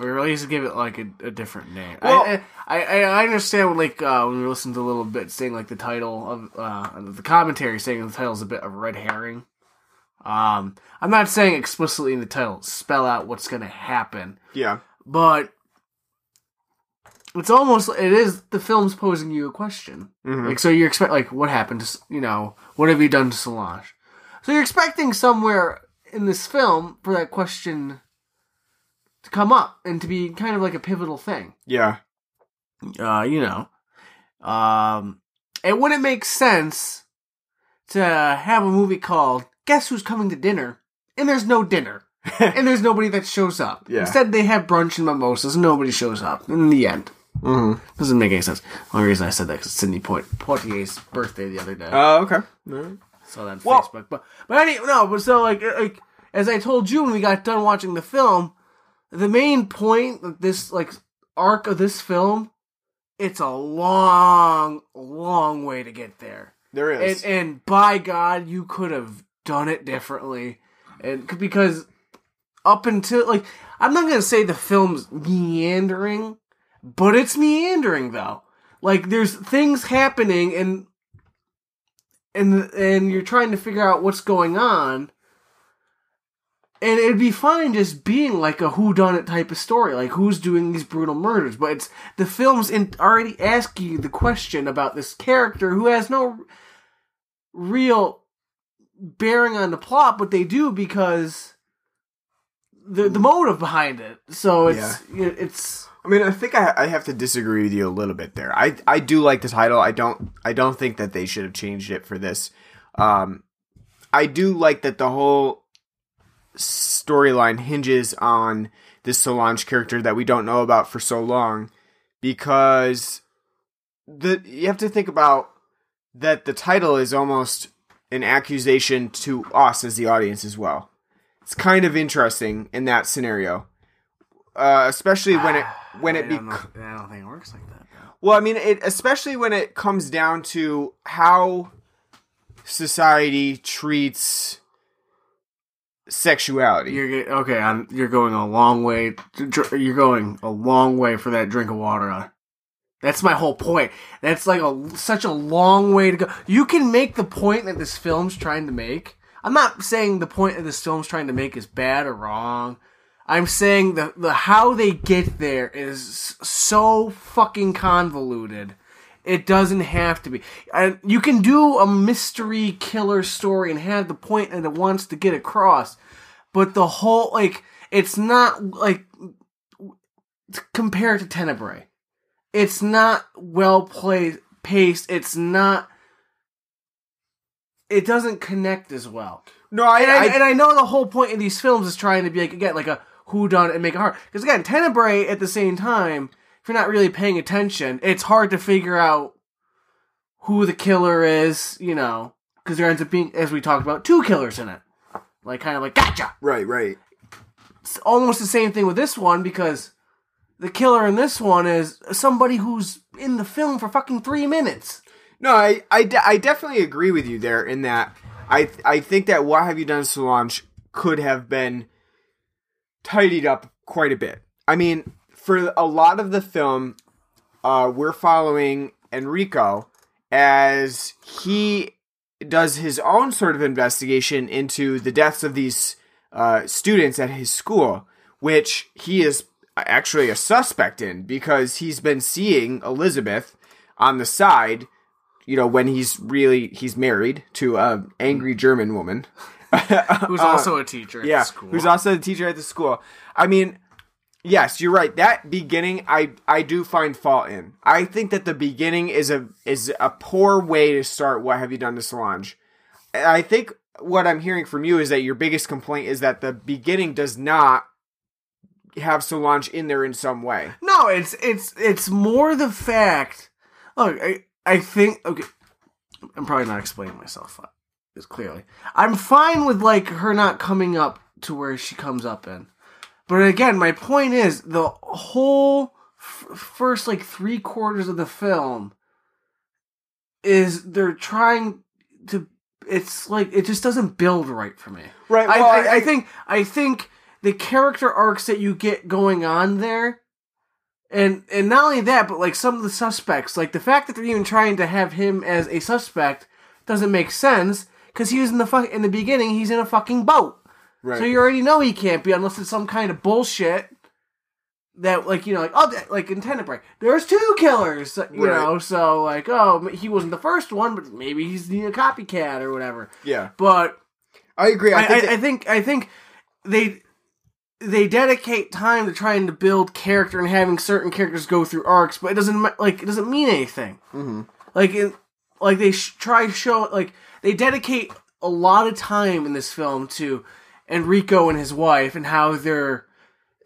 Or at least give it, like, a, a different name. Well, I, I I understand, like, uh, when we listened to a little bit, saying, like, the title of... Uh, the commentary saying the title's a bit of a red herring. Um, I'm not saying explicitly in the title, spell out what's going to happen. Yeah. But... It's almost, it is, the film's posing you a question. Mm-hmm. Like, so you're expect like, what happened to, you know, what have you done to Solange? So you're expecting somewhere in this film for that question to come up and to be kind of like a pivotal thing. Yeah. Uh, you know. Um, and wouldn't it make sense to have a movie called Guess Who's Coming to Dinner? And there's no dinner. And there's nobody that shows up. Yeah. Instead, they have brunch and mimosas and nobody shows up in the end. Mm-hmm. Doesn't make any sense. The only reason I said that is Sidney Poitier's birthday the other day. Oh, uh, okay. Mm-hmm. Saw that on well, Facebook. But but anyway, no. But so like like as I told you when we got done watching the film, the main point of this like arc of this film, it's a long, long way to get there. There is, and, and by God, you could have done it differently, and because up until like I'm not gonna say the film's meandering. But it's meandering, though. Like, there's things happening, and and and you're trying to figure out what's going on. And it'd be fine just being, like, a whodunit type of story. Like, who's doing these brutal murders? But it's the film's in, already asking you the question about this character who has no real bearing on the plot, but they do because the the motive behind it. So it's yeah. it's... I mean, I think I, I have to disagree with you a little bit there. I, I do like the title. I don't I don't think that they should have changed it for this. Um, I do like that the whole storyline hinges on this Solange character that we don't know about for so long, because the you have to think about that the title is almost an accusation to us as the audience as well. It's kind of interesting in that scenario. Uh, especially when it when it be- I don't think it works like that. Though. Well, I mean, it especially when it comes down to how society treats sexuality. You're okay. I'm, you're going a long way. You're going a long way for that drink of water. That's my whole point. That's like a such a long way to go. You can make the point that this film's trying to make. I'm not saying the point that this film's trying to make is bad or wrong. I'm saying the the how they get there is so fucking convoluted. It doesn't have to be. I, you can do a mystery killer story and have the point that it wants to get across, but the whole like it's not like compared to Tenebrae. It's not well played, paced. It's not. It doesn't connect as well. No, I and I, I and I know the whole point of these films is trying to be like again like a whodunit and make it hard. Because again, Tenebrae at the same time, if you're not really paying attention, it's hard to figure out who the killer is. You know, because there ends up being, as we talked about, two killers in it. Like kind of like gotcha. Right, right. It's almost the same thing with this one because. The killer in this one is somebody who's in the film for fucking three minutes. No, I, I, de- I definitely agree with you there in that I th- I think that What Have You Done, Solange could have been tidied up quite a bit. I mean, for a lot of the film, uh, we're following Enrico as he does his own sort of investigation into the deaths of these uh, students at his school, which he is... actually a suspect in because he's been seeing Elizabeth on the side, you know, when he's really, he's married to an angry German woman. Who's uh, also a teacher at yeah, the school. Who's also a teacher at the school. I mean, yes, you're right. That beginning, I, I do find fault in. I think that the beginning is a, is a poor way to start What Have You Done to Solange. I think what I'm hearing from you is that your biggest complaint is that the beginning does not have Solange in there in some way. No, it's it's it's more the fact. Look, I I think okay. I'm probably not explaining myself. It's clearly I'm fine with like her not coming up to where she comes up in. But again, my point is the whole f- first like three quarters of the film is they're trying to. It's like it just doesn't build right for me. Right. Well, I, I, I, I think I think. The character arcs that you get going on there, and and not only that, but like some of the suspects, like the fact that they're even trying to have him as a suspect doesn't make sense because he was in the fu- in the beginning he's in a fucking boat, right? So you already know he can't be unless it's some kind of bullshit that like you know like oh like in Tenebrae there's two killers you right. know so like oh he wasn't the first one but maybe he's a copycat or whatever yeah but I agree I, I, think, that- I, I think I think they. They dedicate time to trying to build character and having certain characters go through arcs, but it doesn't like it doesn't mean anything. Mm-hmm. Like, it, like they sh- try show like they dedicate a lot of time in this film to Enrico and his wife and how they're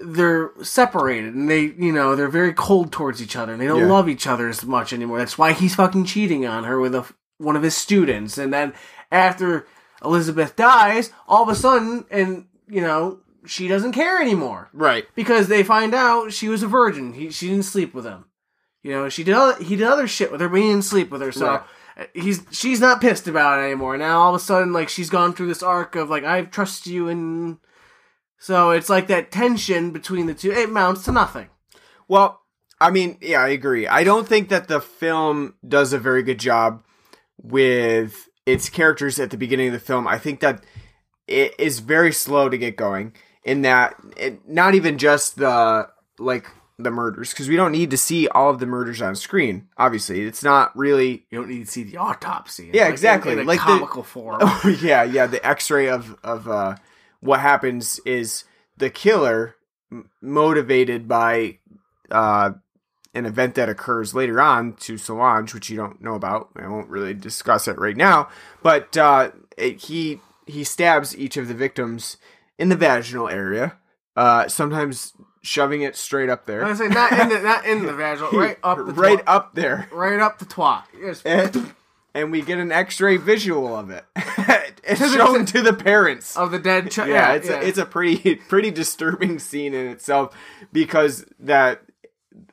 they're separated and they you know they're very cold towards each other and they don't yeah. love each other as much anymore. That's why he's fucking cheating on her with a, one of his students. And then after Elizabeth dies, all of a sudden and you know. She doesn't care anymore. Right. Because they find out she was a virgin. He, she didn't sleep with him. You know, she did other, he did other shit with her, but he didn't sleep with her. So right. he's she's not pissed about it anymore. Now all of a sudden, like, she's gone through this arc of, like, I trust you. And so it's like that tension between the two. It amounts to nothing. Well, I mean, yeah, I agree. I don't think that the film does a very good job with its characters at the beginning of the film. I think that it is very slow to get going. In that, it, not even just the, like, the murders. Because we don't need to see all of the murders on screen, obviously. It's not really... You don't need to see the autopsy. Yeah, like, exactly. In, in a like comical the, form. Oh, yeah, yeah. The x-ray of, of uh, what happens is the killer, m- motivated by uh, an event that occurs later on to Solange, which you don't know about. I won't really discuss it right now. But uh, it, he he stabs each of the victims... in the vaginal area, uh, sometimes shoving it straight up there. I was saying, not in the, not in the vaginal, right up the right twat. up there, right up the twat. Yes. And, and we get an X-ray visual of it. It's shown it's a, to the parents of the dead child. Yeah, yeah, it's yeah. A, it's a pretty pretty disturbing scene in itself because that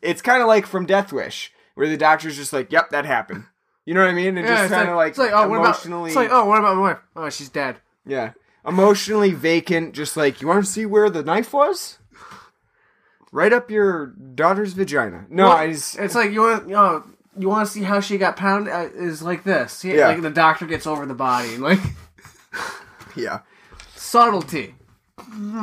it's kind of like from Death Wish, where the doctor's just like, "Yep, that happened." You know what I mean? And yeah, just kind of like, like, like oh, emotionally. What about, it's like, oh, what about my wife? Oh, she's dead. Yeah. Emotionally vacant, just like, you want to see where the knife was? right up your daughter's vagina. No, well, I just, it's like you want, you know, you want to see how she got pounded uh, is like this. Yeah, yeah. Like the doctor gets over the body, like yeah, subtlety.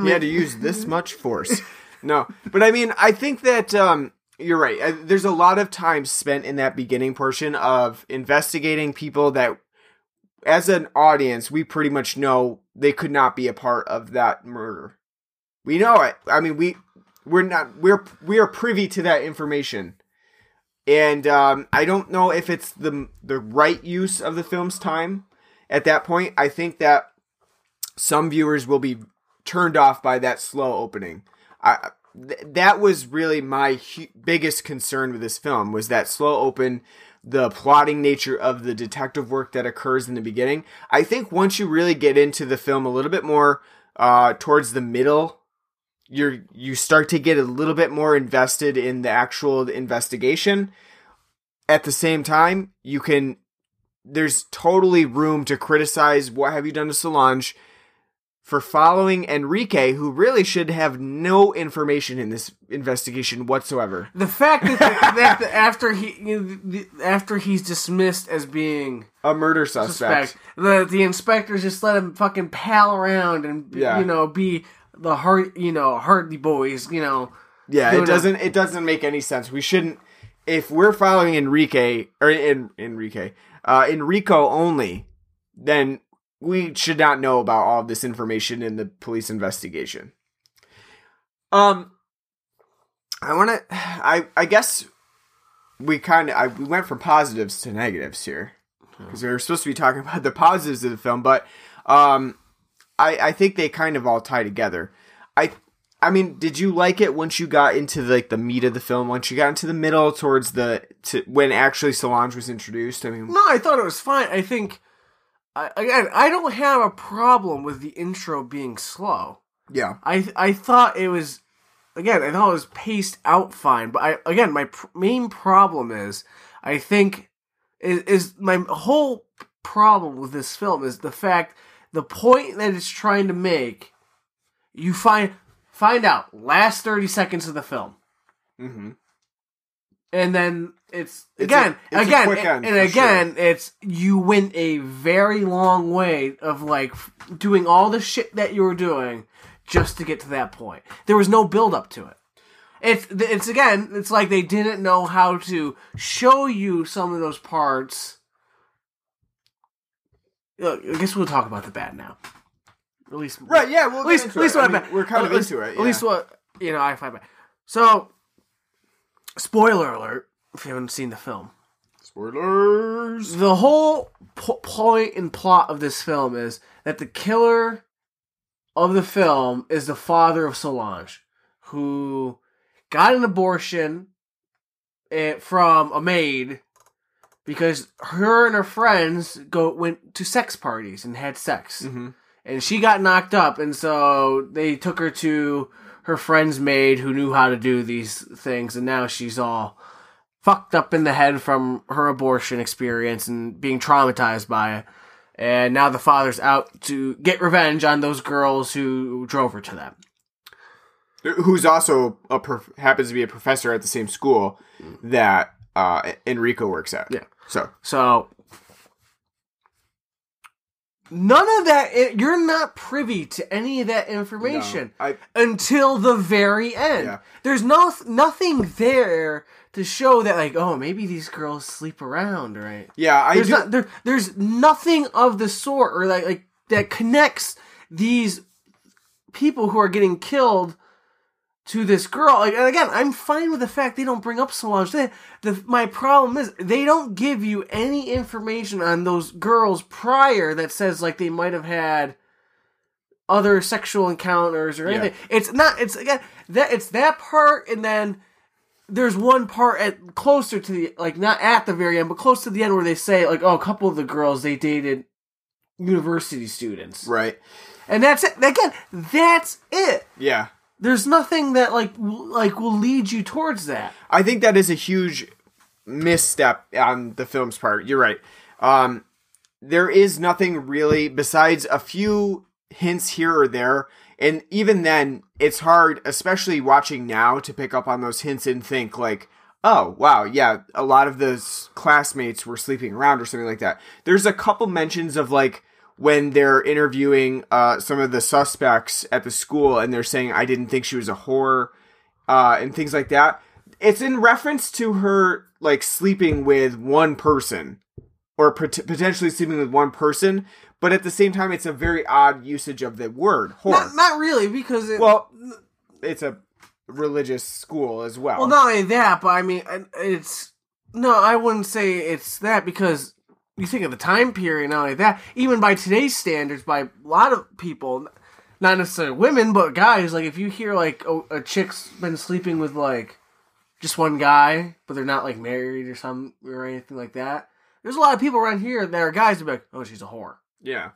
He had to use this much force. No, but I mean, I think that um, you're right. I, there's a lot of time spent in that beginning portion of investigating people that, as an audience, we pretty much know they could not be a part of that murder. We know it. I mean, we we're not we're we are privy to that information, and um, I don't know if it's the the right use of the film's time at that point. I think that some viewers will be turned off by that slow opening. I, th- that was really my hu- biggest concern with this film, was that slow open, the plotting nature of the detective work that occurs in the beginning. I think once you really get into the film a little bit more uh, towards the middle, you you start to get a little bit more invested in the actual investigation. At the same time, you can there's totally room to criticize What Have You Done to Solange for following Enrique, who really should have no information in this investigation whatsoever. The fact that, the, that the, after he you know, the, after he's dismissed as being a murder suspect, suspect the the inspectors just let him fucking pal around and yeah. you know be the hard you know hardy boys you know. Yeah, it doesn't it doesn't make any sense. We shouldn't, if we're following Enrique or in, Enrique uh, Enrico only, then we should not know about all of this information in the police investigation. Um, I want to. I I guess we kind of we went from positives to negatives here, because we were supposed to be talking about the positives of the film, but um, I I think they kind of all tie together. I I mean, did you like it once you got into the, like the meat of the film? Once you got into the middle, towards the to, when actually Solange was introduced? I mean, no, I thought it was fine. I think. I, again, I don't have a problem with the intro being slow. Yeah, I I thought it was, again, I thought it was paced out fine. But I again, my pr- main problem is, I think, is, is my whole problem with this film is the fact, the point that it's trying to make, you find find out last thirty seconds of the film, mm-hmm. and then. It's, it's again, a, it's again, end, and again, sure. It's, you went a very long way of like doing all the shit that you were doing just to get to that point. There was no build up to it. It's, it's again, it's like they didn't know how to show you some of those parts. Look, I guess we'll talk about the bad now. At least, right? Yeah, we'll at least, at least what I mean, we're kind of into it. Yeah. At least what you know, I find bad. So, spoiler alert. If you haven't seen the film. Spoilers! The whole po- point and plot of this film is that the killer of the film is the father of Solange, who got an abortion from a maid because her and her friends go went to sex parties and had sex. Mm-hmm. And she got knocked up, and so they took her to her friend's maid who knew how to do these things, and now she's all fucked up in the head from her abortion experience and being traumatized by it. And now the father's out to get revenge on those girls who drove her to them. Who's also a prof- happens to be a professor at the same school that uh, Enrico works at. Yeah. So. So. None of that, you're not privy to any of that information no, I, until the very end. Yeah. There's no nothing there to show that, like, oh, maybe these girls sleep around, right? Yeah, I there's do. Not, there, there's nothing of the sort, or like, like that connects these people who are getting killed to this girl. Like, and again, I'm fine with the fact they don't bring up Solange. They, the, my problem is they don't give you any information on those girls prior that says like they might have had other sexual encounters or anything. Yeah. It's not. It's again that it's that part, and then there's one part at closer to the like not at the very end, but close to the end where they say like, oh, a couple of the girls they dated university students, right? And that's it. Again, that's it. Yeah. There's nothing that like w- like will lead you towards that. I think that is a huge misstep on the film's part. You're right. Um, there is nothing really besides a few hints here or there. And even then, it's hard, especially watching now, to pick up on those hints and think like, oh, wow, yeah, a lot of those classmates were sleeping around or something like that. There's a couple mentions of like when they're interviewing uh, some of the suspects at the school and they're saying, I didn't think she was a whore uh, and things like that. It's in reference to her like sleeping with one person or pot- potentially sleeping with one person. But at the same time, it's a very odd usage of the word whore. Not, not really, because... It, well, it's a religious school as well. Well, not only that, but I mean, it's... No, I wouldn't say it's that, because you think of the time period, not only that, even by today's standards, by a lot of people, not necessarily women, but guys, like, if you hear, like, a, a chick's been sleeping with, like, just one guy, but they're not, like, married or something or anything like that, there's a lot of people around here that are guys who be like, oh, she's a whore. Yeah,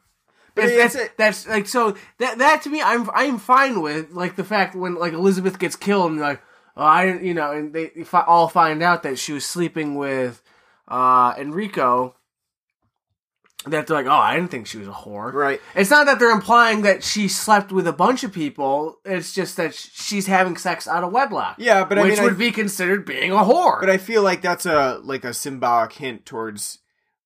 but that's, that's it. That's like so that that to me, I'm I'm fine with like the fact when like Elizabeth gets killed and like oh, I you know and they all find out that she was sleeping with uh, Enrico. That they're like, oh, I didn't think she was a whore. Right. It's not that they're implying that she slept with a bunch of people. It's just that she's having sex out of wedlock. Yeah, but I which mean, would I, be considered being a whore. But I feel like that's a like a symbolic hint towards.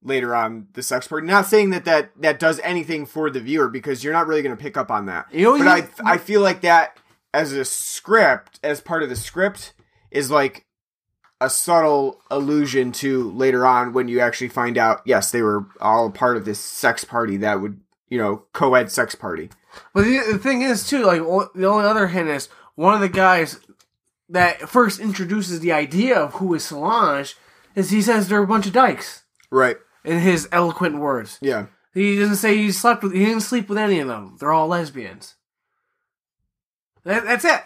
Later on, the sex part. Not saying that, that that does anything for the viewer because you're not really going to pick up on that. You know, but you, I I feel like that as a script, as part of the script, is like a subtle allusion to later on when you actually find out, yes, they were all part of this sex party that would, you know, co-ed sex party. But the, the thing is, too, like the only other hint is one of the guys that first introduces the idea of who is Solange is he says they're a bunch of dykes. Right. In his eloquent words. Yeah. He doesn't say he slept with... He didn't sleep with any of them. They're all lesbians. That, that's it.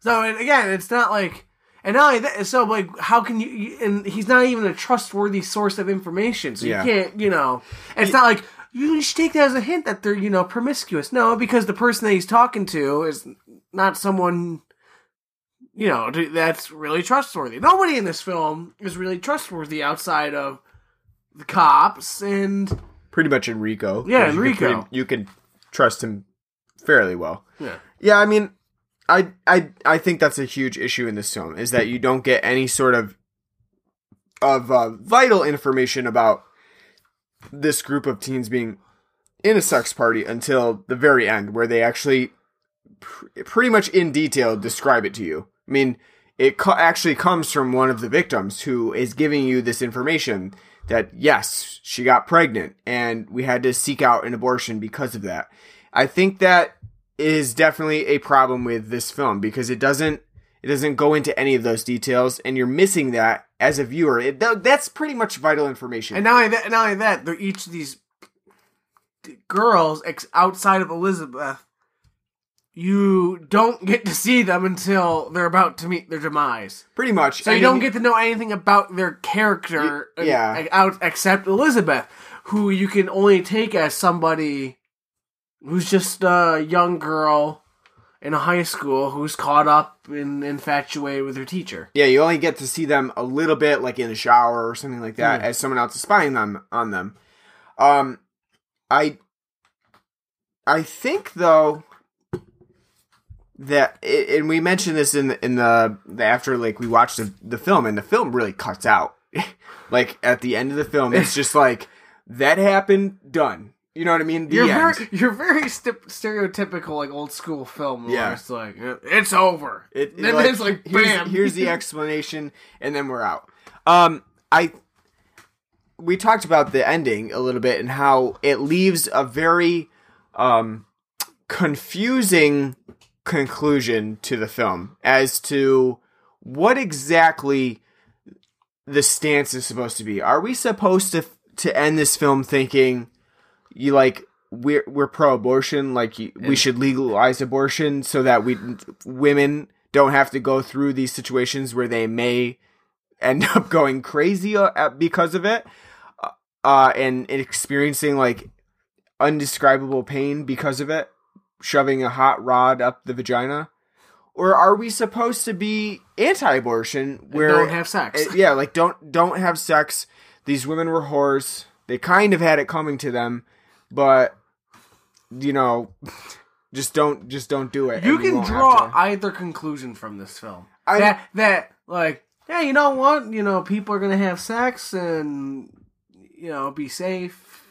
So, and again, it's not like... And not only that... So, like, how can you... And he's not even a trustworthy source of information. So, yeah. You can't, you know... And it's not like... You should take that as a hint that they're, you know, promiscuous. No, because the person that he's talking to is not someone... You know, that's really trustworthy. Nobody in this film is really trustworthy outside of... The cops and... Pretty much Enrico. Yeah, Enrico. You can, pretty, you can trust him fairly well. Yeah. Yeah, I mean, I, I, I think that's a huge issue in this film, is that you don't get any sort of of uh, vital information about this group of teens being in a sex party until the very end, where they actually pr- pretty much in detail describe it to you. I mean, it co- actually comes from one of the victims who is giving you this information... That, yes, she got pregnant, and we had to seek out an abortion because of that. I think that is definitely a problem with this film, because it doesn't it doesn't go into any of those details, and you're missing that as a viewer. It, that's pretty much vital information. And not only that, not only that they're each of these girls, outside of Elizabeth, you don't get to see them until they're about to meet their demise. Pretty much. So I you mean, don't get to know anything about their character y- yeah. out except Elizabeth, who you can only take as somebody who's just a young girl in a high school who's caught up and infatuated with her teacher. Yeah, you only get to see them a little bit, like in the shower or something like that, mm. as someone else is spying them, on them. Um, I, I think, though... That and we mentioned this in the, in the, the after like we watched the, the film and the film really cuts out like at the end of the film it's just like that happened done you know what I mean the you're end. Very you're very st- stereotypical like old school film where yeah. it's like it's over it, it then like, it's like bam here's, here's the explanation and then we're out. um I we talked about the ending a little bit and how it leaves a very um confusing conclusion to the film as to what exactly the stance is supposed to be. Are we supposed to to end this film thinking you like we're we're pro-abortion, like you, we should legalize abortion so that we women don't have to go through these situations where they may end up going crazy because of it uh, and experiencing like indescribable pain because of it? Shoving a hot rod up the vagina? Or are we supposed to be anti-abortion where... Don't have sex. It, yeah, like, don't don't have sex. These women were whores. They kind of had it coming to them, but you know, just don't just don't do it. You can draw either conclusion from this film. I, that that like, hey, you know what? You know, people are gonna have sex and, you know, be safe,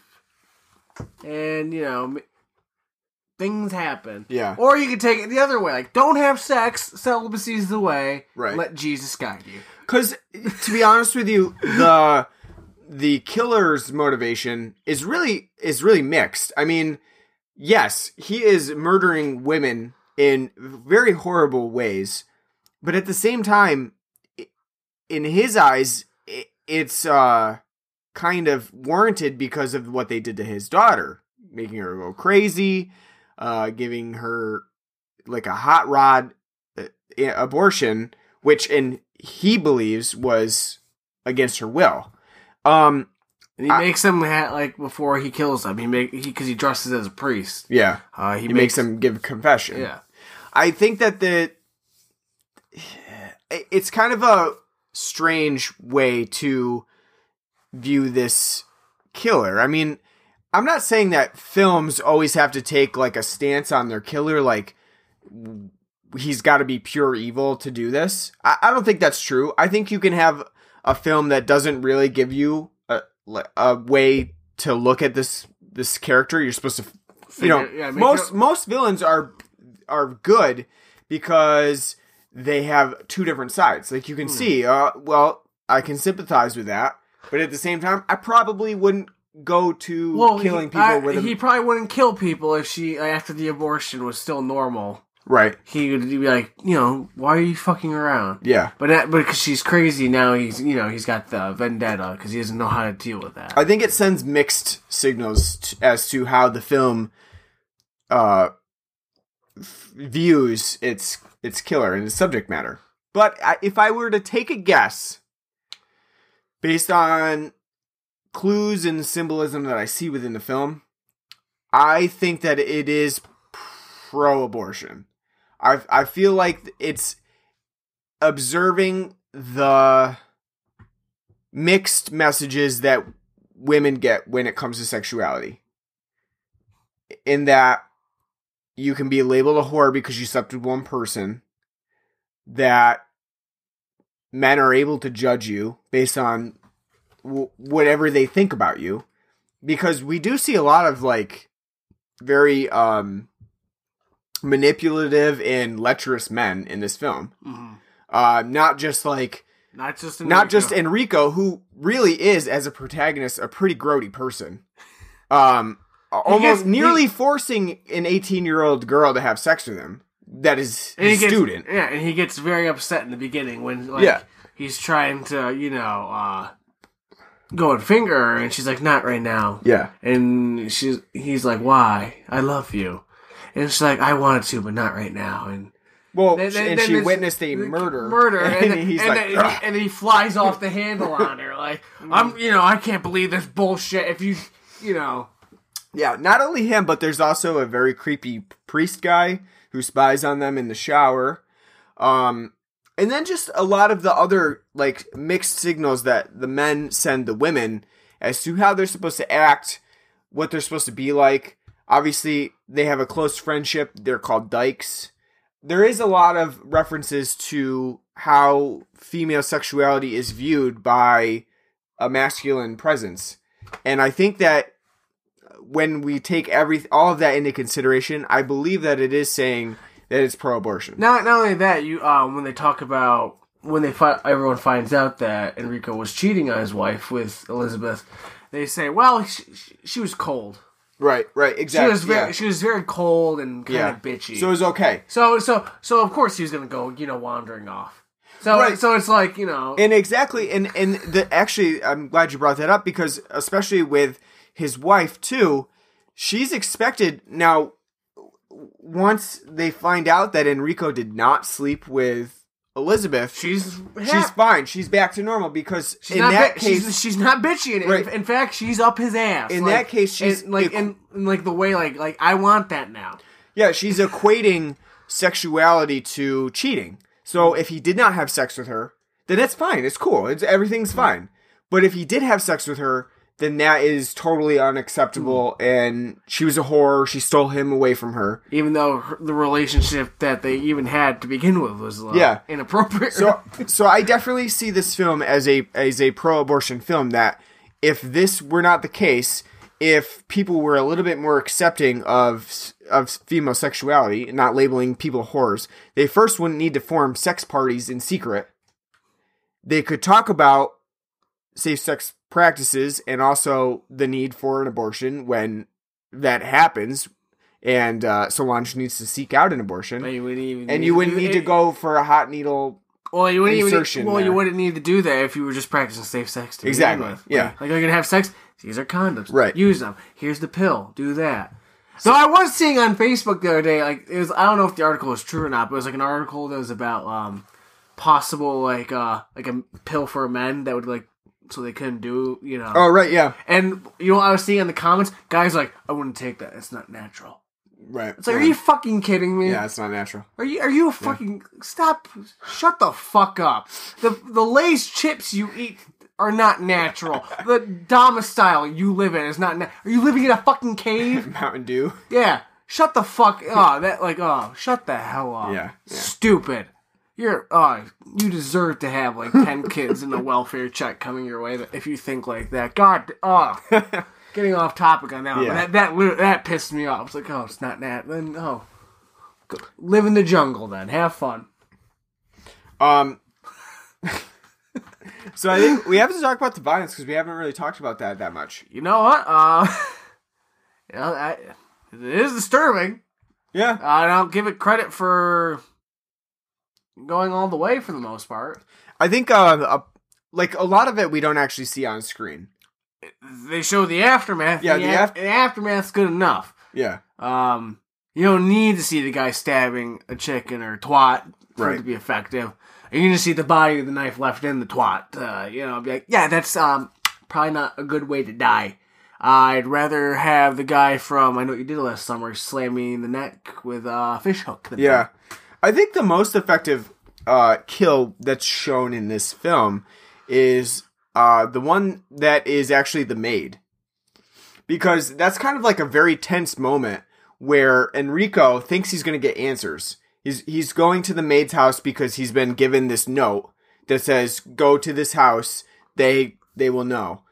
and, you know, things happen. Yeah. Or you could take it the other way. Like, don't have sex. Celibacy is the way. Right. Let Jesus guide you. Because, to be honest with you, the the killer's motivation is really is really mixed. I mean, yes, he is murdering women in very horrible ways, but at the same time, in his eyes, it's uh, kind of warranted because of what they did to his daughter, making her go crazy. Uh, giving her like a hot rod uh, abortion, which in he believes was against her will. Um, and he I, makes him ha- like before he kills them. He make he because he dresses as a priest. Yeah, uh, he, he makes, makes him give confession. Yeah, I think that the it's kind of a strange way to view this killer. I mean, I'm not saying that films always have to take, like, a stance on their killer, like, he's got to be pure evil to do this. I, I don't think that's true. I think you can have a film that doesn't really give you a, a way to look at this this character. You're supposed to, you know, yeah, most most villains are are good because they have two different sides. Like, you can hmm. see, uh, well, I can sympathize with that, but at the same time, I probably wouldn't go to well, killing he, people I, with him. He probably wouldn't kill people if she, after the abortion, was still normal. Right. He would be like, you know, why are you fucking around? Yeah. But that, but because she's crazy now, he's, you know, he's got the vendetta because he doesn't know how to deal with that. I think it sends mixed signals t- as to how the film uh, f- views its its killer and its subject matter. But I, if I were to take a guess, based on clues and symbolism that I see within the film, I think that it is pro-abortion. I I feel like it's observing the mixed messages that women get when it comes to sexuality. In that you can be labeled a whore because you slept with one person, that men are able to judge you based on whatever they think about you, because we do see a lot of, like, very um, manipulative and lecherous men in this film. Mm-hmm. Uh, not just like not just Enrico. not just Enrico, who really is, as a protagonist, a pretty grody person. Um, almost gets, nearly he, forcing an eighteen-year-old girl to have sex with him. That is his gets, student. Yeah, and he gets very upset in the beginning when, like, yeah. he's trying to, you know, Uh, go and finger her, and she's like, not right now. Yeah. And she's he's like, why? I love you. And she's like, I wanted to, but not right now. And well, then, then, and then she witnessed a murder. Murder. And, and, then, he's and, like, then, and then he flies off the handle on her. Like, I'm, you know, I can't believe this bullshit. If you, you know. Yeah, not only him, but there's also a very creepy priest guy who spies on them in the shower. Um... And then just a lot of the other, like, mixed signals that the men send the women as to how they're supposed to act, what they're supposed to be like. Obviously, they have a close friendship. They're called dykes. There is a lot of references to how female sexuality is viewed by a masculine presence. And I think that when we take every all of that into consideration, I believe that it is saying that it's pro-abortion. Not not only that, you um, when they talk about when they fi- everyone finds out that Enrico was cheating on his wife with Elizabeth, they say, "Well, she, she was cold." Right, right, exactly. She was very, yeah. she was very cold and kind yeah. of bitchy. So it was okay. So so so of course he was going to go, you know, wandering off. So right. so it's like, you know, and exactly, and and the, actually, I'm glad you brought that up, because especially with his wife too, she's expected now. Once they find out that Enrico did not sleep with Elizabeth, she's ha- she's fine. She's back to normal, because she's in that bi- case, she's, she's not bitchy. In, right. in fact, she's up his ass. In like, that case, she's and, like in equ- like the way like like I want that now. Yeah, she's equating sexuality to cheating. So if he did not have sex with her, then that's fine. It's cool. It's everything's fine. But if he did have sex with her, then that is totally unacceptable. Mm. And she was a whore. She stole him away from her. Even though her, the relationship that they even had to begin with was uh, yeah. inappropriate. So, so I definitely see this film as a as a pro-abortion film, that if this were not the case, if people were a little bit more accepting of of female sexuality and not labeling people whores, they first wouldn't need to form sex parties in secret. They could talk about safe sex practices and also the need for an abortion when that happens, and uh, Solange needs to seek out an abortion. But you wouldn't even and you wouldn't need to go for a hot needle. Well, you wouldn't even. Well, there. you wouldn't need to do that if you were just practicing safe sex. To exactly. Begin with. Yeah. Like, like you're gonna have sex. These are condoms. Right. Use them. Here's the pill. Do that. So, so I was seeing on Facebook the other day, like it was. I don't know if the article was true or not, but it was like an article that was about um possible like uh like a pill for men that would like. So they couldn't do, you know. Oh, right, yeah. And, you know, what I was seeing in the comments, guys like, I wouldn't take that. It's not natural. Right. It's like, yeah. Are you fucking kidding me? Yeah, it's not natural. Are you Are you a fucking... Yeah. Stop. Shut the fuck up. The the Lay's chips you eat are not natural. The domicile you live in is not natural. Are you living in a fucking cave? Mountain Dew. Yeah. Shut the fuck up. Oh, that, like, oh, shut the hell up. Yeah. yeah. Stupid. You're, oh, you deserve to have, like, ten kids in a welfare check coming your way if you think like that. God, oh. Getting off topic on that one. Yeah. That, that that pissed me off. I was like, oh, it's not that. Then, oh. Go, live in the jungle, then. Have fun. Um. So I think we have to talk about the violence, because we haven't really talked about that that much. You know what? Uh, you know, I, it is disturbing. Yeah. Uh, I don't give it credit for... going all the way for the most part. I think, uh, uh, like, a lot of it we don't actually see on screen. They show the aftermath. Yeah, the, the, af- af- the aftermath's good enough. Yeah. Um, you don't need to see the guy stabbing a chicken or a twat for right. it to be effective. You can just see the body of the knife left in the twat. Uh, you know, be like, yeah, that's um probably not a good way to die. I'd rather have the guy from I Know What You Did Last Summer slamming the neck with a fish hook. Than yeah. That. I think the most effective uh, kill that's shown in this film is uh, the one that is actually the maid. Because that's kind of like a very tense moment where Enrico thinks he's going to get answers. He's he's going to the maid's house because he's been given this note that says, go to this house, they they will know.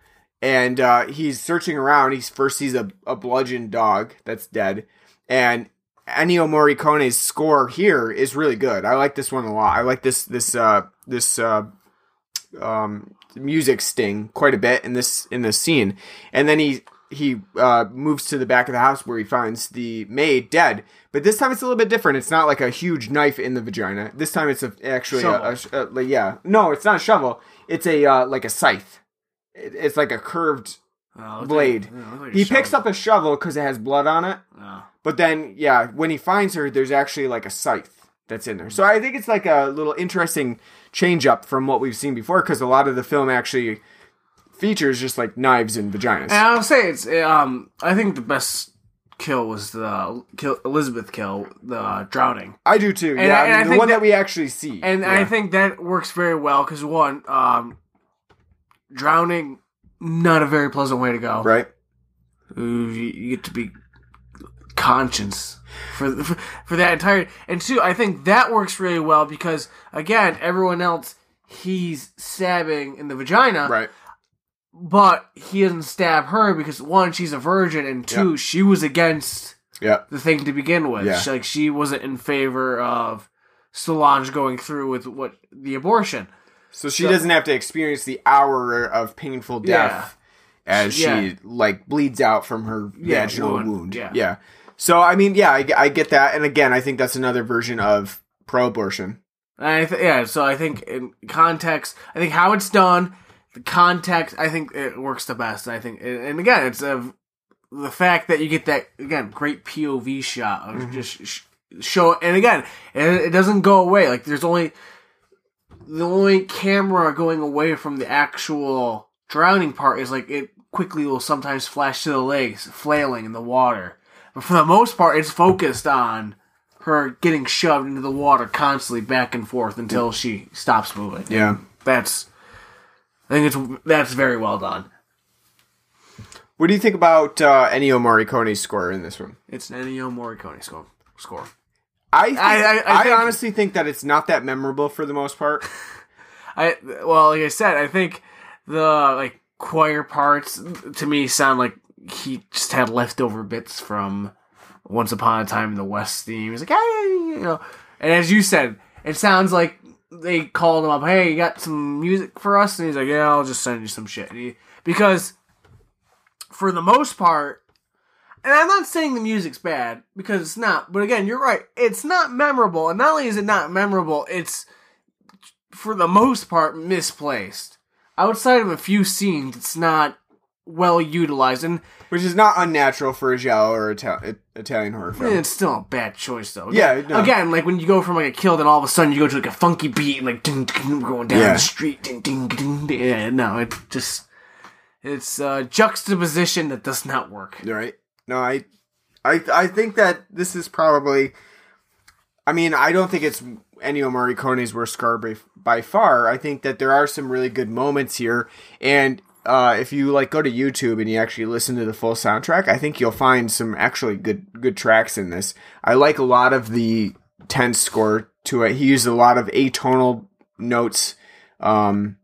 And uh, he's searching around. He first sees a, a bludgeoned dog that's dead, and Ennio Morricone's score here is really good. I like this one a lot. I like this this uh, this uh, um, music sting quite a bit in this in this scene. And then he he uh, moves to the back of the house where he finds the maid dead. But this time it's a little bit different. It's not like a huge knife in the vagina. This time it's a, actually a, a, a yeah. No, it's not a shovel. It's a uh, like a scythe. It, it's like a curved oh, blade. Yeah, like he picks up a shovel because it has blood on it. Oh. But then, yeah, when he finds her, there's actually like a scythe that's in there. So I think it's like a little interesting change up from what we've seen before, because a lot of the film actually features just like knives and vaginas. And I'll say it's, um, I think the best kill was the kill, Elizabeth kill, the drowning. I do too. And yeah, I, and I mean, I the one that, that we actually see. And yeah. I think that works very well because one, um, drowning, not a very pleasant way to go. Right. You get to be. Conscience for, for for that entire and two, I think that works really well because again, everyone else he's stabbing in the vagina, right? But he doesn't stab her because one, she's a virgin, and two, yep. she was against yep. the thing to begin with. Yeah. She, like she wasn't in favor of Solange going through with what the abortion, so she so, doesn't have to experience the hour of painful death yeah. as yeah. she like bleeds out from her yeah, vaginal wound. wound. Yeah. yeah. So, I mean, yeah, I, I get that. And again, I think that's another version of pro-abortion. I th- yeah, so I think in context, I think how it's done, the context, I think it works the best. I think, and again, it's a, the fact that you get that, again, great P O V shot of mm-hmm. just sh- show, and again, it, it doesn't go away. Like, there's only, the only camera going away from the actual drowning part is like, it quickly will sometimes flash to the legs, flailing in the water. But for the most part, it's focused on her getting shoved into the water constantly back and forth until she stops moving. Yeah. And that's, I think it's, that's very well done. What do you think about uh, Ennio Morricone's score in this one? It's an Ennio Morricone score. Score. I think, I, I, I, I think, honestly think that it's not that memorable for the most part. I well, like I said, I think the like choir parts to me sound like he just had leftover bits from Once Upon a Time in the West theme. He's like, hey, you know, and as you said, it sounds like they called him up. Hey, you got some music for us? And he's like, yeah, I'll just send you some shit. And he, because for the most part, and I'm not saying the music's bad, because it's not. But again, you're right. It's not memorable. And not only is it not memorable, it's, for the most part, misplaced. Outside of a few scenes, it's not well utilized. And which is not unnatural for a Giallo or Itali- Italian horror film. It's still a bad choice, though. Again, yeah. No. Again, like, when you go from, like, a kill, then all of a sudden you go to, like, a funky beat, and, like, ding, ding, going down yeah. the street. Ding, ding, ding, ding. Yeah, no, it just... It's a juxtaposition that does not work. Right. No, I, I, I think that this is probably... I mean, I don't think it's Ennio Morricone's worst score by, by far. I think that there are some really good moments here. And uh, if you like go to YouTube and you actually listen to the full soundtrack, I think you'll find some actually good good tracks in this. I like a lot of the tense score to it. He used a lot of atonal notes um,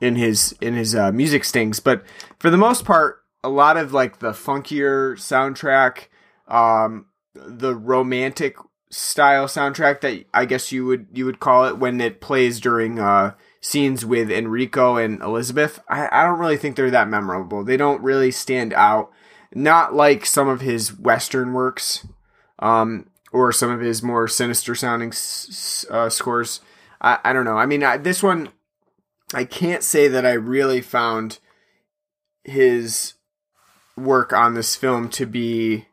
in his in his uh, music stings. But for the most part, a lot of like the funkier soundtrack, um, the romantic style soundtrack that I guess you would you would call it when it plays during uh, scenes with Enrico and Elizabeth. I, I don't really think they're that memorable. They don't really stand out. Not like some of his Western works, um, or some of his more sinister sounding s- uh, scores. I, I don't know. I mean, I, this one, I can't say that I really found his work on this film to be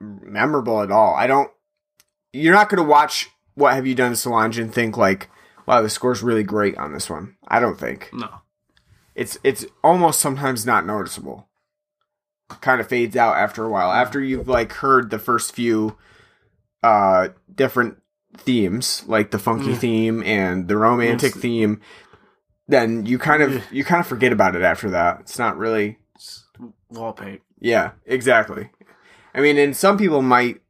memorable at all. I don't, you're not going to watch What Have You Done to Solange and think like, wow, the score's really great on this one. I don't think. No. It's, it's almost sometimes not noticeable. Kind of fades out after a while. After you've like heard the first few uh, different themes, like the funky mm. theme and the romantic yes. theme, then you kind of, you kind of forget about it after that. It's not really... It's wallpaper. Yeah, exactly. I mean, and some people might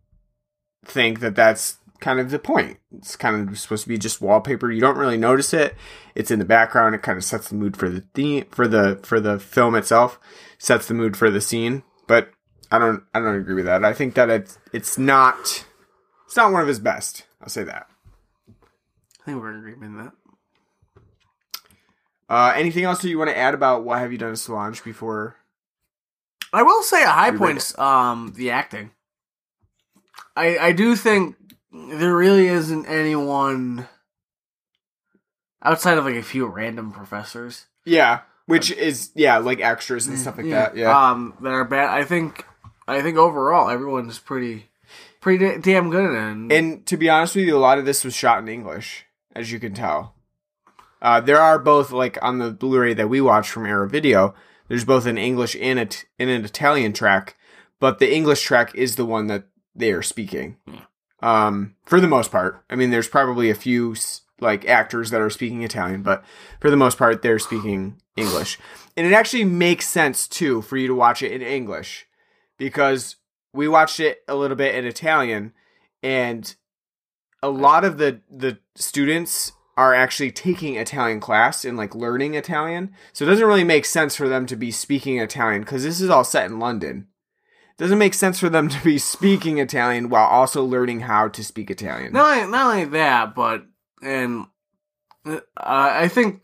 think that that's kind of the point. It's kind of supposed to be just wallpaper. You don't really notice it. It's in the background. It kind of sets the mood for the theme, for the for the film itself. Sets the mood for the scene. But I don't I don't agree with that. I think that it's it's not it's not one of his best. I'll say that. I think we're in agreement on that. Uh, anything else that you want to add about What Have You Done to Solange before? I will say a high point is um, the acting. I I do think there really isn't anyone outside of like a few random professors. Yeah, which um, is yeah, like extras and stuff like yeah, that. Yeah, um, that are bad. I think I think overall everyone's pretty pretty damn good in it. And, and to be honest with you, a lot of this was shot in English, as you can tell. Uh, there are both like on the Blu-ray that we watched from Arrow Video. There's both an English and, a, and an Italian track, but the English track is the one that they are speaking. Yeah. Um, for the most part. I mean, there's probably a few like actors that are speaking Italian, but for the most part, they're speaking English. And it actually makes sense, too, for you to watch it in English, because we watched it a little bit in Italian, and a lot of the, the students are actually taking Italian class and, like, learning Italian. So it doesn't really make sense for them to be speaking Italian, because this is all set in London. It doesn't make sense for them to be speaking Italian while also learning how to speak Italian. Not only, not only that, but... And uh, I think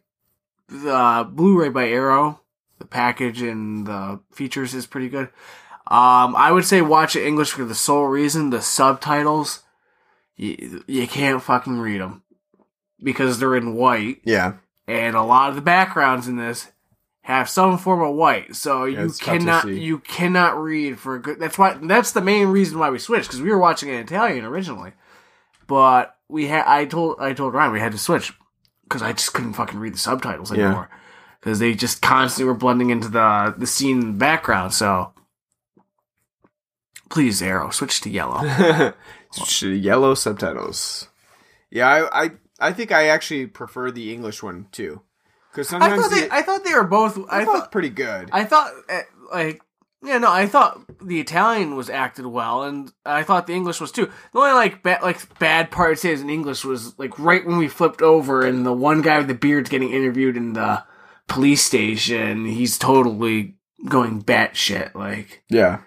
the Blu-ray by Arrow, the package and the features is pretty good. Um, I would say watch it English for the sole reason, the subtitles, you, you can't fucking read them. Because they're in white. Yeah. And a lot of the backgrounds in this have some form of white. So yeah, you cannot you cannot read for a good... That's why that's the main reason why we switched, because we were watching it in Italian originally. But we had I told I told Ryan we had to switch because I just couldn't fucking read the subtitles anymore. Because yeah. they just constantly were blending into the, the scene in the background. So please, Arrow, switch to yellow. Switch to yellow subtitles. Yeah, I... I... I think I actually prefer the English one, too. Because sometimes I thought, they, they, I thought they were both. I thought pretty good. I thought like yeah no I thought the Italian was acted well, and I thought the English was too. The only like bad like bad part is in English was like right when we flipped over and the one guy with the beard's getting interviewed in the police station. He's totally going batshit. Like yeah.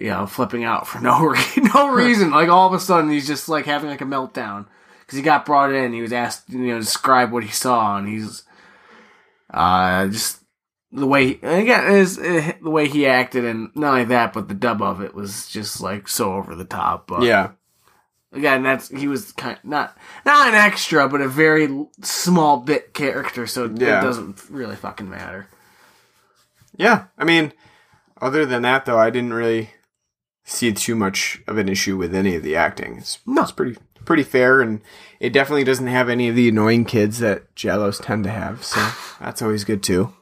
You know, flipping out for no re- no reason. Like, all of a sudden, he's just, like, having, like, a meltdown. Because he got brought in, he was asked, you know, to describe what he saw, and he's, uh, just, the way, he, again, is uh, the way he acted, and not only that, but the dub of it was just, like, so over the top. But, yeah. Again, that's, he was kind of, not, not an extra, but a very small bit character, so yeah. It doesn't really fucking matter. Yeah, I mean, other than that, though, I didn't really see too much of an issue with any of the acting. It's, no. it's pretty pretty fair, and it definitely doesn't have any of the annoying kids that Giallos tend to have, so that's always good too.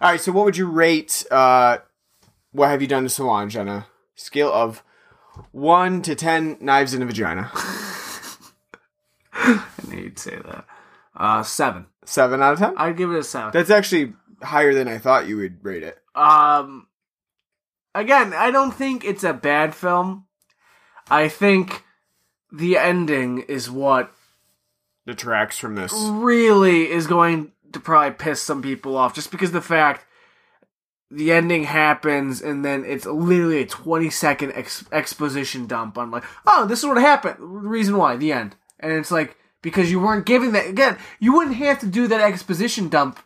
All right, so what would you rate uh, What Have You Done to Solange on a scale of one to ten knives in a vagina? I knew you'd say that. Uh, seven. Seven out of ten? I'd give it a seven. That's actually higher than I thought you would rate it. Um, again, I don't think it's a bad film. I think the ending is what detracts from this. Really is going to probably piss some people off, just because of the fact the ending happens and then it's literally a twenty second ex- exposition dump on like, oh, this is what happened. Reason why, the end. And it's like, because you weren't giving that, again, you wouldn't have to do that exposition dump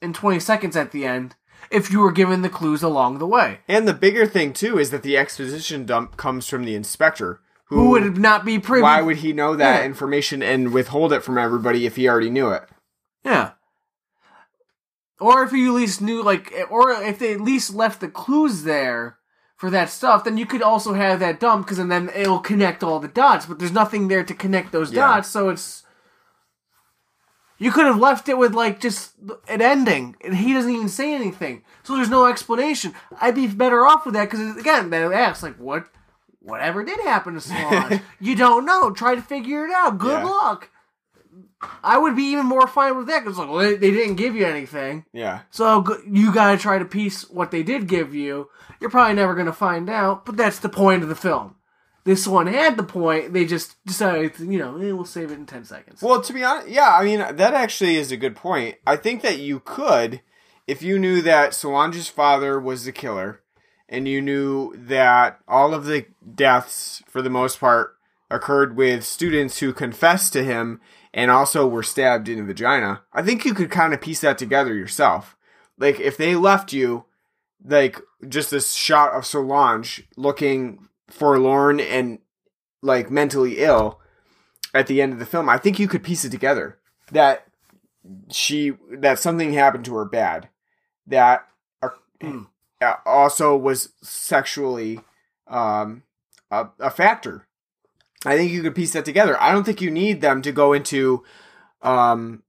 in twenty seconds at the end if you were given the clues along the way. And the bigger thing, too, is that the exposition dump comes from the inspector. Who, who would not be privy. Why would he know that yeah. information and withhold it from everybody if he already knew it? Yeah. Or if you at least knew, like, or if they at least left the clues there for that stuff, then you could also have that dump, because then it'll connect all the dots, but there's nothing there to connect those yeah. dots, so it's... You could have left it with, like, just an ending, and he doesn't even say anything. So there's no explanation. I'd be better off with that, because, again, then it asks, like, what, whatever did happen to Solange? You don't know. Try to figure it out. Good yeah. luck. I would be even more fine with that, because, like, well, they, they didn't give you anything. Yeah. So you gotta try to piece what they did give you. You're probably never gonna find out, but that's the point of the film. This one had the point, they just decided, you know, eh, we'll save it in ten seconds. Well, to be honest, yeah, I mean, that actually is a good point. I think that you could, if you knew that Solange's father was the killer, and you knew that all of the deaths, for the most part, occurred with students who confessed to him and also were stabbed in the vagina, I think you could kind of piece that together yourself. Like, if they left you, like, just this shot of Solange looking forlorn and like mentally ill at the end of the film, I think you could piece it together that she that something happened to her bad, that also was sexually um a, a factor. I think you could piece that together. I don't think you need them to go into um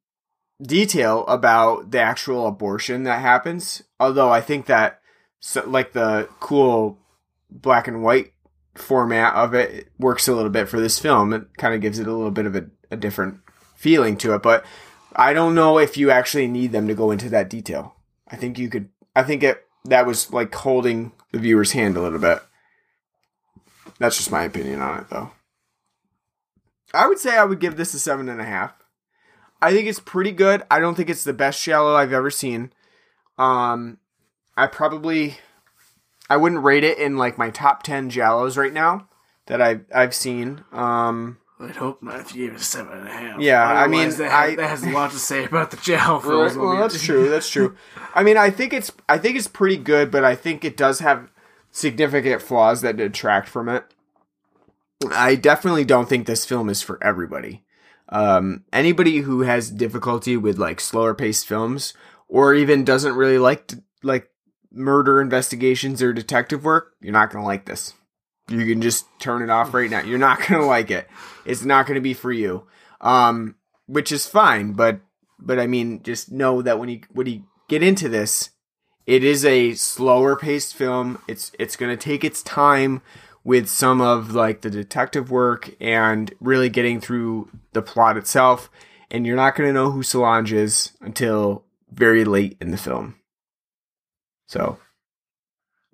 detail about the actual abortion that happens, although I think that so, like the cool black and white format of it, it works a little bit for this film. It kind of gives it a little bit of a, a different feeling to it, but I don't know if you actually need them to go into that detail. I think you could, I think it, that was like holding the viewer's hand a little bit. That's just my opinion on it though. I would say I would give this a seven and a half. I think it's pretty good. I don't think it's the best Giallo I've ever seen. Um, I probably, I wouldn't rate it in, like, my top ten Giallos right now that I've, I've seen. Um, I'd hope not if you gave it a seven and a half. Yeah, I, I mean... That, I, that has a lot to say about the Giallo films. Well, well that's true, that's true. I mean, I think it's I think it's pretty good, but I think it does have significant flaws that detract from it. I definitely don't think this film is for everybody. Um, anybody who has difficulty with, like, slower-paced films, or even doesn't really like to, like... murder investigations or detective work, you're not going to like this. You can just turn it off right now. You're not going to like it. It's not going to be for you. Um, which is fine, but, but I mean, just know that when you, when you get into this, it is a slower paced film. It's, it's going to take its time with some of like the detective work and really getting through the plot itself. And you're not going to know who Solange is until very late in the film. So.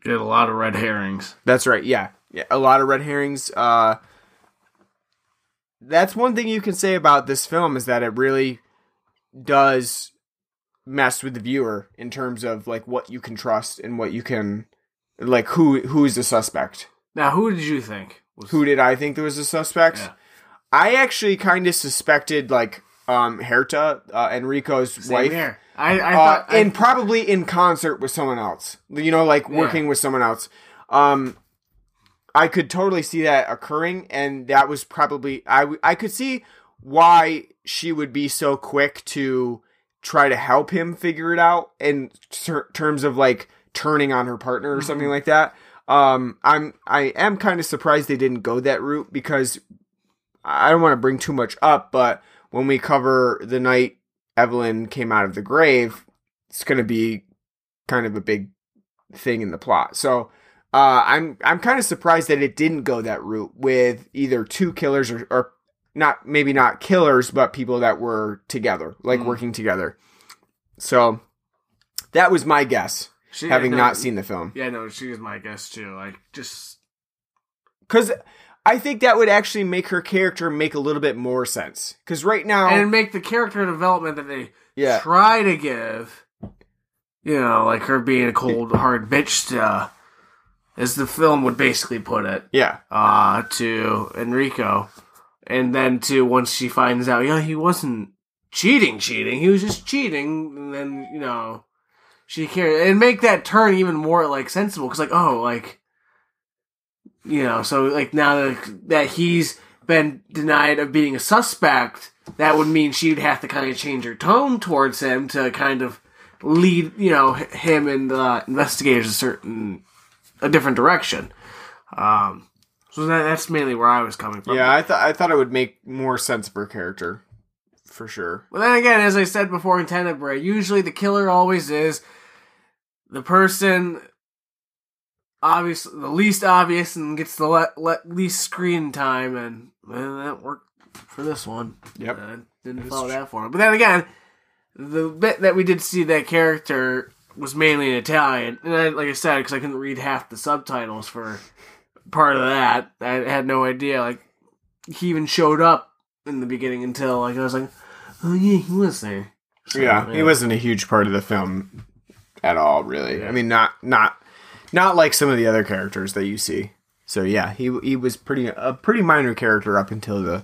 Get a lot of red herrings. That's right, yeah. yeah a lot of red herrings. Uh, that's one thing you can say about this film is that it really does mess with the viewer in terms of, like, what you can trust and what you can... Like, who who is the suspect? Now, who did you think? Was who did I think there was a suspect? Yeah. I actually kind of suspected, like, um, Herta, uh, Enrico's Same wife. Here. I, I uh, thought... I... And probably in concert with someone else. You know, like, working yeah. with someone else. Um, I could totally see that occurring, and that was probably... I, I could see why she would be so quick to try to help him figure it out in ter- terms of, like, turning on her partner or something like that. Um, I'm, I am kind of surprised they didn't go that route, because I don't want to bring too much up, but when we cover The Night Evelyn Came Out of the Grave, it's going to be kind of a big thing in the plot. So, uh, I'm, I'm kind of surprised that it didn't go that route with either two killers or, or not, maybe not killers, but people that were together, like mm. working together. So that was my guess. She, having no, not seen the film. Yeah, no, she was my guess, too. Like, just... Because I think that would actually make her character make a little bit more sense. Because right now... And make the character development that they yeah. try to give, you know, like her being a cold, hard bitch, to, as the film would basically put it, yeah, uh, to Enrico. And then, to once she finds out, you know, he wasn't cheating, cheating. He was just cheating, and then, you know... She cared, and make that turn even more, like, sensible, because, like, oh, like, you know, so, like, now that, that he's been denied of being a suspect, that would mean she'd have to kind of change her tone towards him to kind of lead, you know, him and the investigators a certain, a different direction. Um, so that, that's mainly where I was coming from. Yeah, I thought I thought it would make more sense for her character. For sure. Well, then again, as I said before in Tenebrae, usually the killer always is the person obvious, the least obvious, and gets the le- le- least screen time, and well, that worked for this one. Yep. Uh, didn't follow that for him. But then again, the bit that we did see that character was mainly in Italian, and I, like I said, because I couldn't read half the subtitles for part of that, I had no idea. Like, he even showed up in the beginning until, like, I was like, oh, yeah, he was there. So, yeah, yeah, he wasn't a huge part of the film at all, really. Yeah. I mean, not not not like some of the other characters that you see. So, yeah, he he was pretty a pretty minor character up until the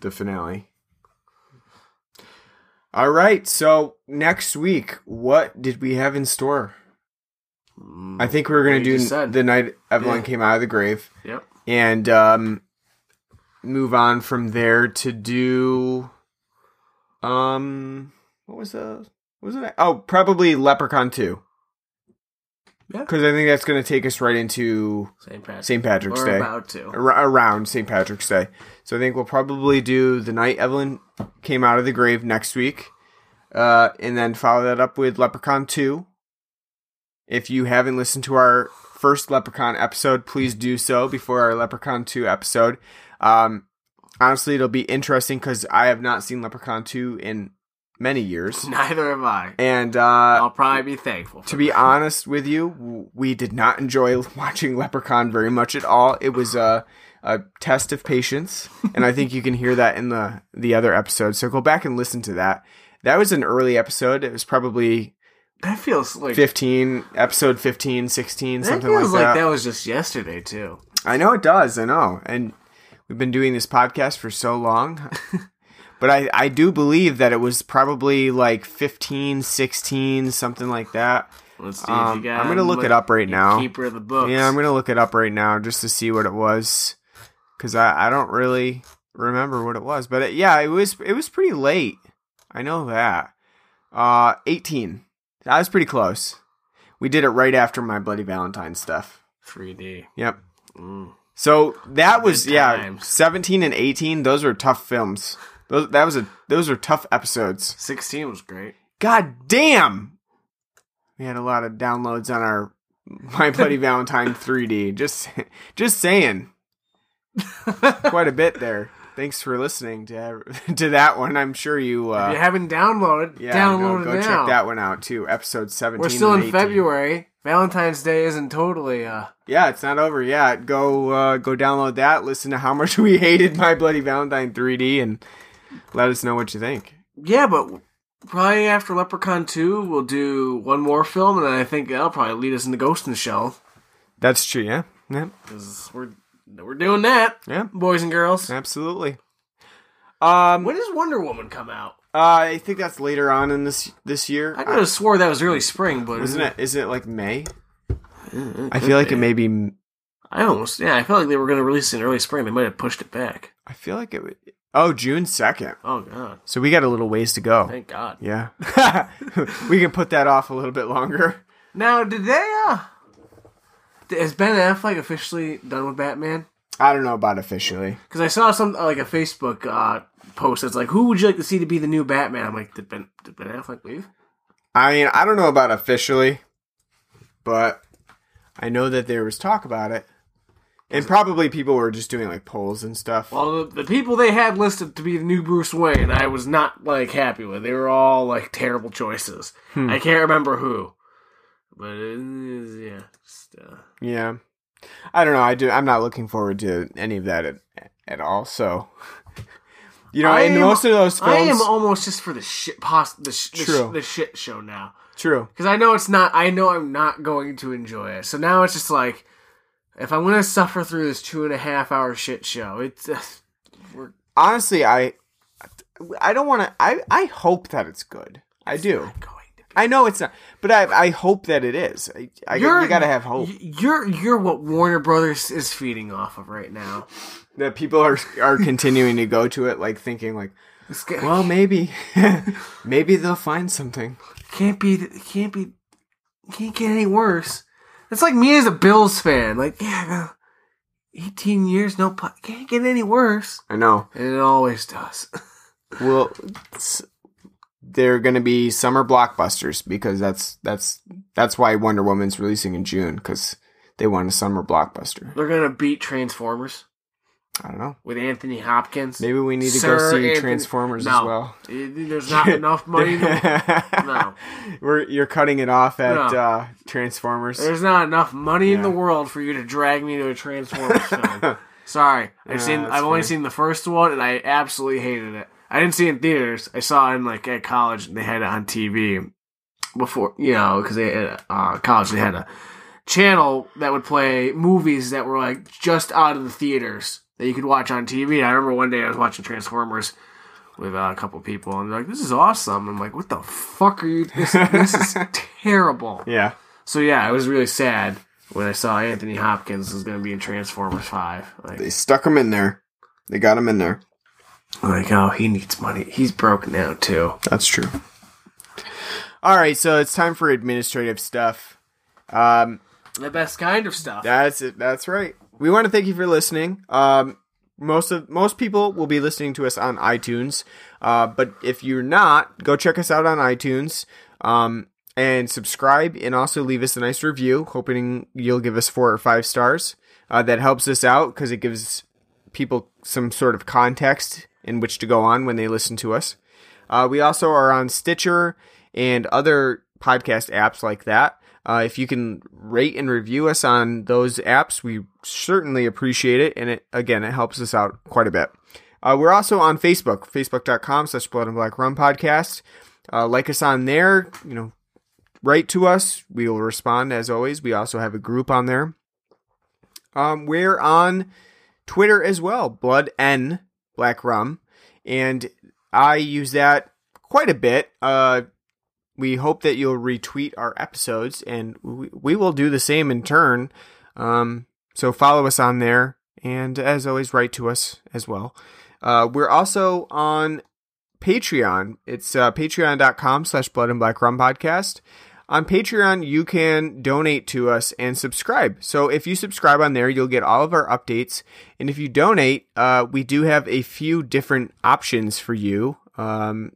the finale. All right, so next week, what did we have in store? Mm, I think we were going to do The Night Evelyn yeah. Came Out of the Grave. Yep. And, um... move on from there to do um what was the what was it oh probably Leprechaun two, yeah, because I think that's going to take us right into Saint Patrick. Patrick's or Day about to. Ar- around Saint Patrick's Day, so I think we'll probably do The Night Evelyn Came Out of the Grave next week, uh and then follow that up with Leprechaun two. If you haven't listened to our first Leprechaun episode, please do so before our Leprechaun two episode. Um, honestly, it'll be interesting because I have not seen Leprechaun two in many years. Neither have I. And, uh... I'll probably be thankful for To that. Be honest with you, we did not enjoy watching Leprechaun very much at all. It was a, a test of patience, and I think you can hear that in the, the other episode. So go back and listen to that. That was an early episode. It was probably... That feels like... fifteen, episode fifteen, sixteen, something like that. That feels like that was just yesterday, too. I know it does, I know. And... We've been doing this podcast for so long, but I, I do believe that it was probably like fifteen, sixteen, something like that. Let's see um, if you got I'm going to look it up right now. Keeper of the books. Yeah, I'm going to look it up right now just to see what it was, because I, I don't really remember what it was. But it, yeah, it was it was pretty late. I know that. Uh, eighteen. That was pretty close. We did it right after My Bloody Valentine stuff. three D. Yep. Mm. So that was, yeah, seventeen and eighteen. Those were tough films. Those that was a those were tough episodes. sixteen was great. God damn! We had a lot of downloads on our My Bloody Valentine three D. Just, just saying, quite a bit there. Thanks for listening to to that one. I'm sure you... Uh, if you haven't downloaded, yeah, download no, go it now. Check that one out, too. Episode seventeen We're still and in eighteen. February. Valentine's Day isn't totally... Uh, yeah, it's not over yet. Go uh, go download that. Listen to how much we hated My Bloody Valentine three D and let us know what you think. Yeah, but... Probably after Leprechaun two, we'll do one more film, and then I think that'll probably lead us into Ghost in the Shell. That's true, yeah. Yeah. Because we're, we're doing that, yeah, boys and girls. Absolutely. Um, when does Wonder Woman come out? Uh, I think that's later on in this this year. I could have swore that was early spring, but... Isn't it, isn't it like May? I feel like it may be... I almost... Yeah, I felt like they were going to release it in early spring. They might have pushed it back. I feel like it would... Oh, June second. Oh, God. So we got a little ways to go. Thank God. Yeah. We can put that off a little bit longer. Now, did they, uh... Is Ben Affleck officially done with Batman? I don't know about officially. Because I saw some, like, a Facebook uh, post that's like, who would you like to see to be the new Batman? I'm like, did Ben, did Ben Affleck leave? I mean, I don't know about officially, but I know that there was talk about it. And probably people were just doing, like, polls and stuff. Well, the, the people they had listed to be the new Bruce Wayne, I was not, like, happy with. They were all, like, terrible choices. Hmm. I can't remember who. But, it, yeah. Just, uh... Yeah. I don't know. I do, I'm not looking forward to any of that at, at all, so... You know, I in am, most of those films... I am almost just for the shit, pos- the, sh- the, sh- the shit show now. True. Because I know it's not... I know I'm not going to enjoy it. So now it's just like... If I'm gonna suffer through this two and a half hour shit show, it's uh, we're... honestly I, I don't want to. I, I hope that it's good. I it's do. Not going to be I know it's not, but I I hope that it is. I, I you gotta have hope. You're you're what Warner Brothers is feeding off of right now. That people are are continuing to go to it, like thinking like, well maybe, maybe they'll find something. Can't be. Can't be. Can't get any worse. It's like me as a Bills fan. Like, yeah, eighteen years, no play. Can't get any worse. I know. And it always does. Well, they're going to be summer blockbusters because that's that's that's why Wonder Woman's releasing in June, because they want a summer blockbuster. They're going to beat Transformers. I don't know. With Anthony Hopkins. Maybe we need to Sir go see Anthony... Transformers no. as well. There's not enough money. To... No. We're, you're cutting it off at no. uh, Transformers. There's not enough money yeah. in the world for you to drag me to a Transformers film. Sorry. I've, yeah, seen, I've only seen the first one, and I absolutely hated it. I didn't see it in theaters. I saw it in, like, at college, and they had it on T V before, you know, because they at uh, college they had a channel that would play movies that were, like, just out of the theaters. That you could watch on T V. I remember one day I was watching Transformers with uh, a couple people, and they're like, "This is awesome." I'm like, "What the fuck are you? This, this is terrible." Yeah. So yeah, I was really sad when I saw Anthony Hopkins was going to be in Transformers Five. Like, they stuck him in there. They got him in there. I'm like, oh, he needs money. He's broke now too. That's true. All right, so it's time for administrative stuff. Um, the best kind of stuff. That's it. That's right. We want to thank you for listening. Um, most of most people will be listening to us on iTunes, uh, but if you're not, go check us out on iTunes um, and subscribe, and also leave us a nice review, hoping you'll give us four or five stars. Uh, that helps us out because it gives people some sort of context in which to go on when they listen to us. Uh, we also are on Stitcher and other podcast apps like that. Uh, if you can rate and review us on those apps, we certainly appreciate it. And it, again, it helps us out quite a bit. Uh, we're also on Facebook, facebook.com slash Blood and Black Rum Podcast. Uh, like us on there, you know, write to us. We will respond as always. We also have a group on there. Um, we're on Twitter as well, Blood and Black Rum. And I use that quite a bit. Uh, We hope that you'll retweet our episodes, and we, we will do the same in turn. Um, so follow us on there, and as always, write to us as well. Uh, we're also on Patreon. It's uh, patreon.com slash Blood and Black Rum Podcast. On Patreon, you can donate to us and subscribe. So if you subscribe on there, you'll get all of our updates. And if you donate, uh, we do have a few different options for you. Um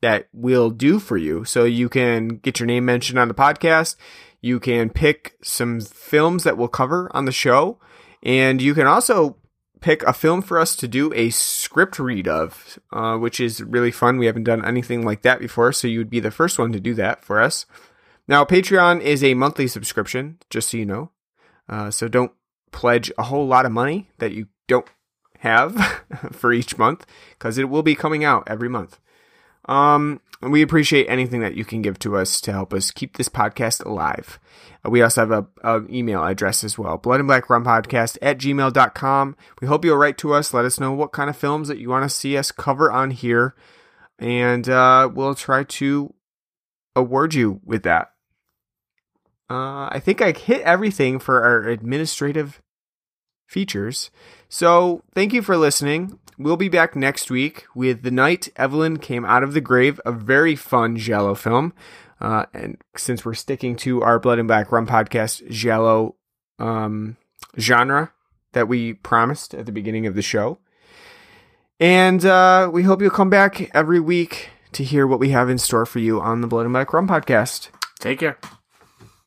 that will do for you. So you can get your name mentioned on the podcast. You can pick some films that we'll cover on the show. And you can also pick a film for us to do a script read of, uh, which is really fun. We haven't done anything like that before, so you would be the first one to do that for us. Now, Patreon is a monthly subscription, just so you know. Uh, so don't pledge a whole lot of money that you don't have for each month, because it will be coming out every month. Um, we appreciate anything that you can give to us to help us keep this podcast alive. Uh, we also have a, a email address as well, blood and black rum podcast at gmail dot com. We hope you'll write to us. Let us know what kind of films that you want to see us cover on here, and uh, we'll try to award you with that. Uh, I think I hit everything for our administrative features. So thank you for listening. We'll be back next week with The Night Evelyn Came Out of the Grave, a very fun Giallo film. Uh, and since we're sticking to our Blood and Black Rum Podcast Giallo um, genre that we promised at the beginning of the show. And uh, we hope you'll come back every week to hear what we have in store for you on the Blood and Black Rum Podcast. Take care.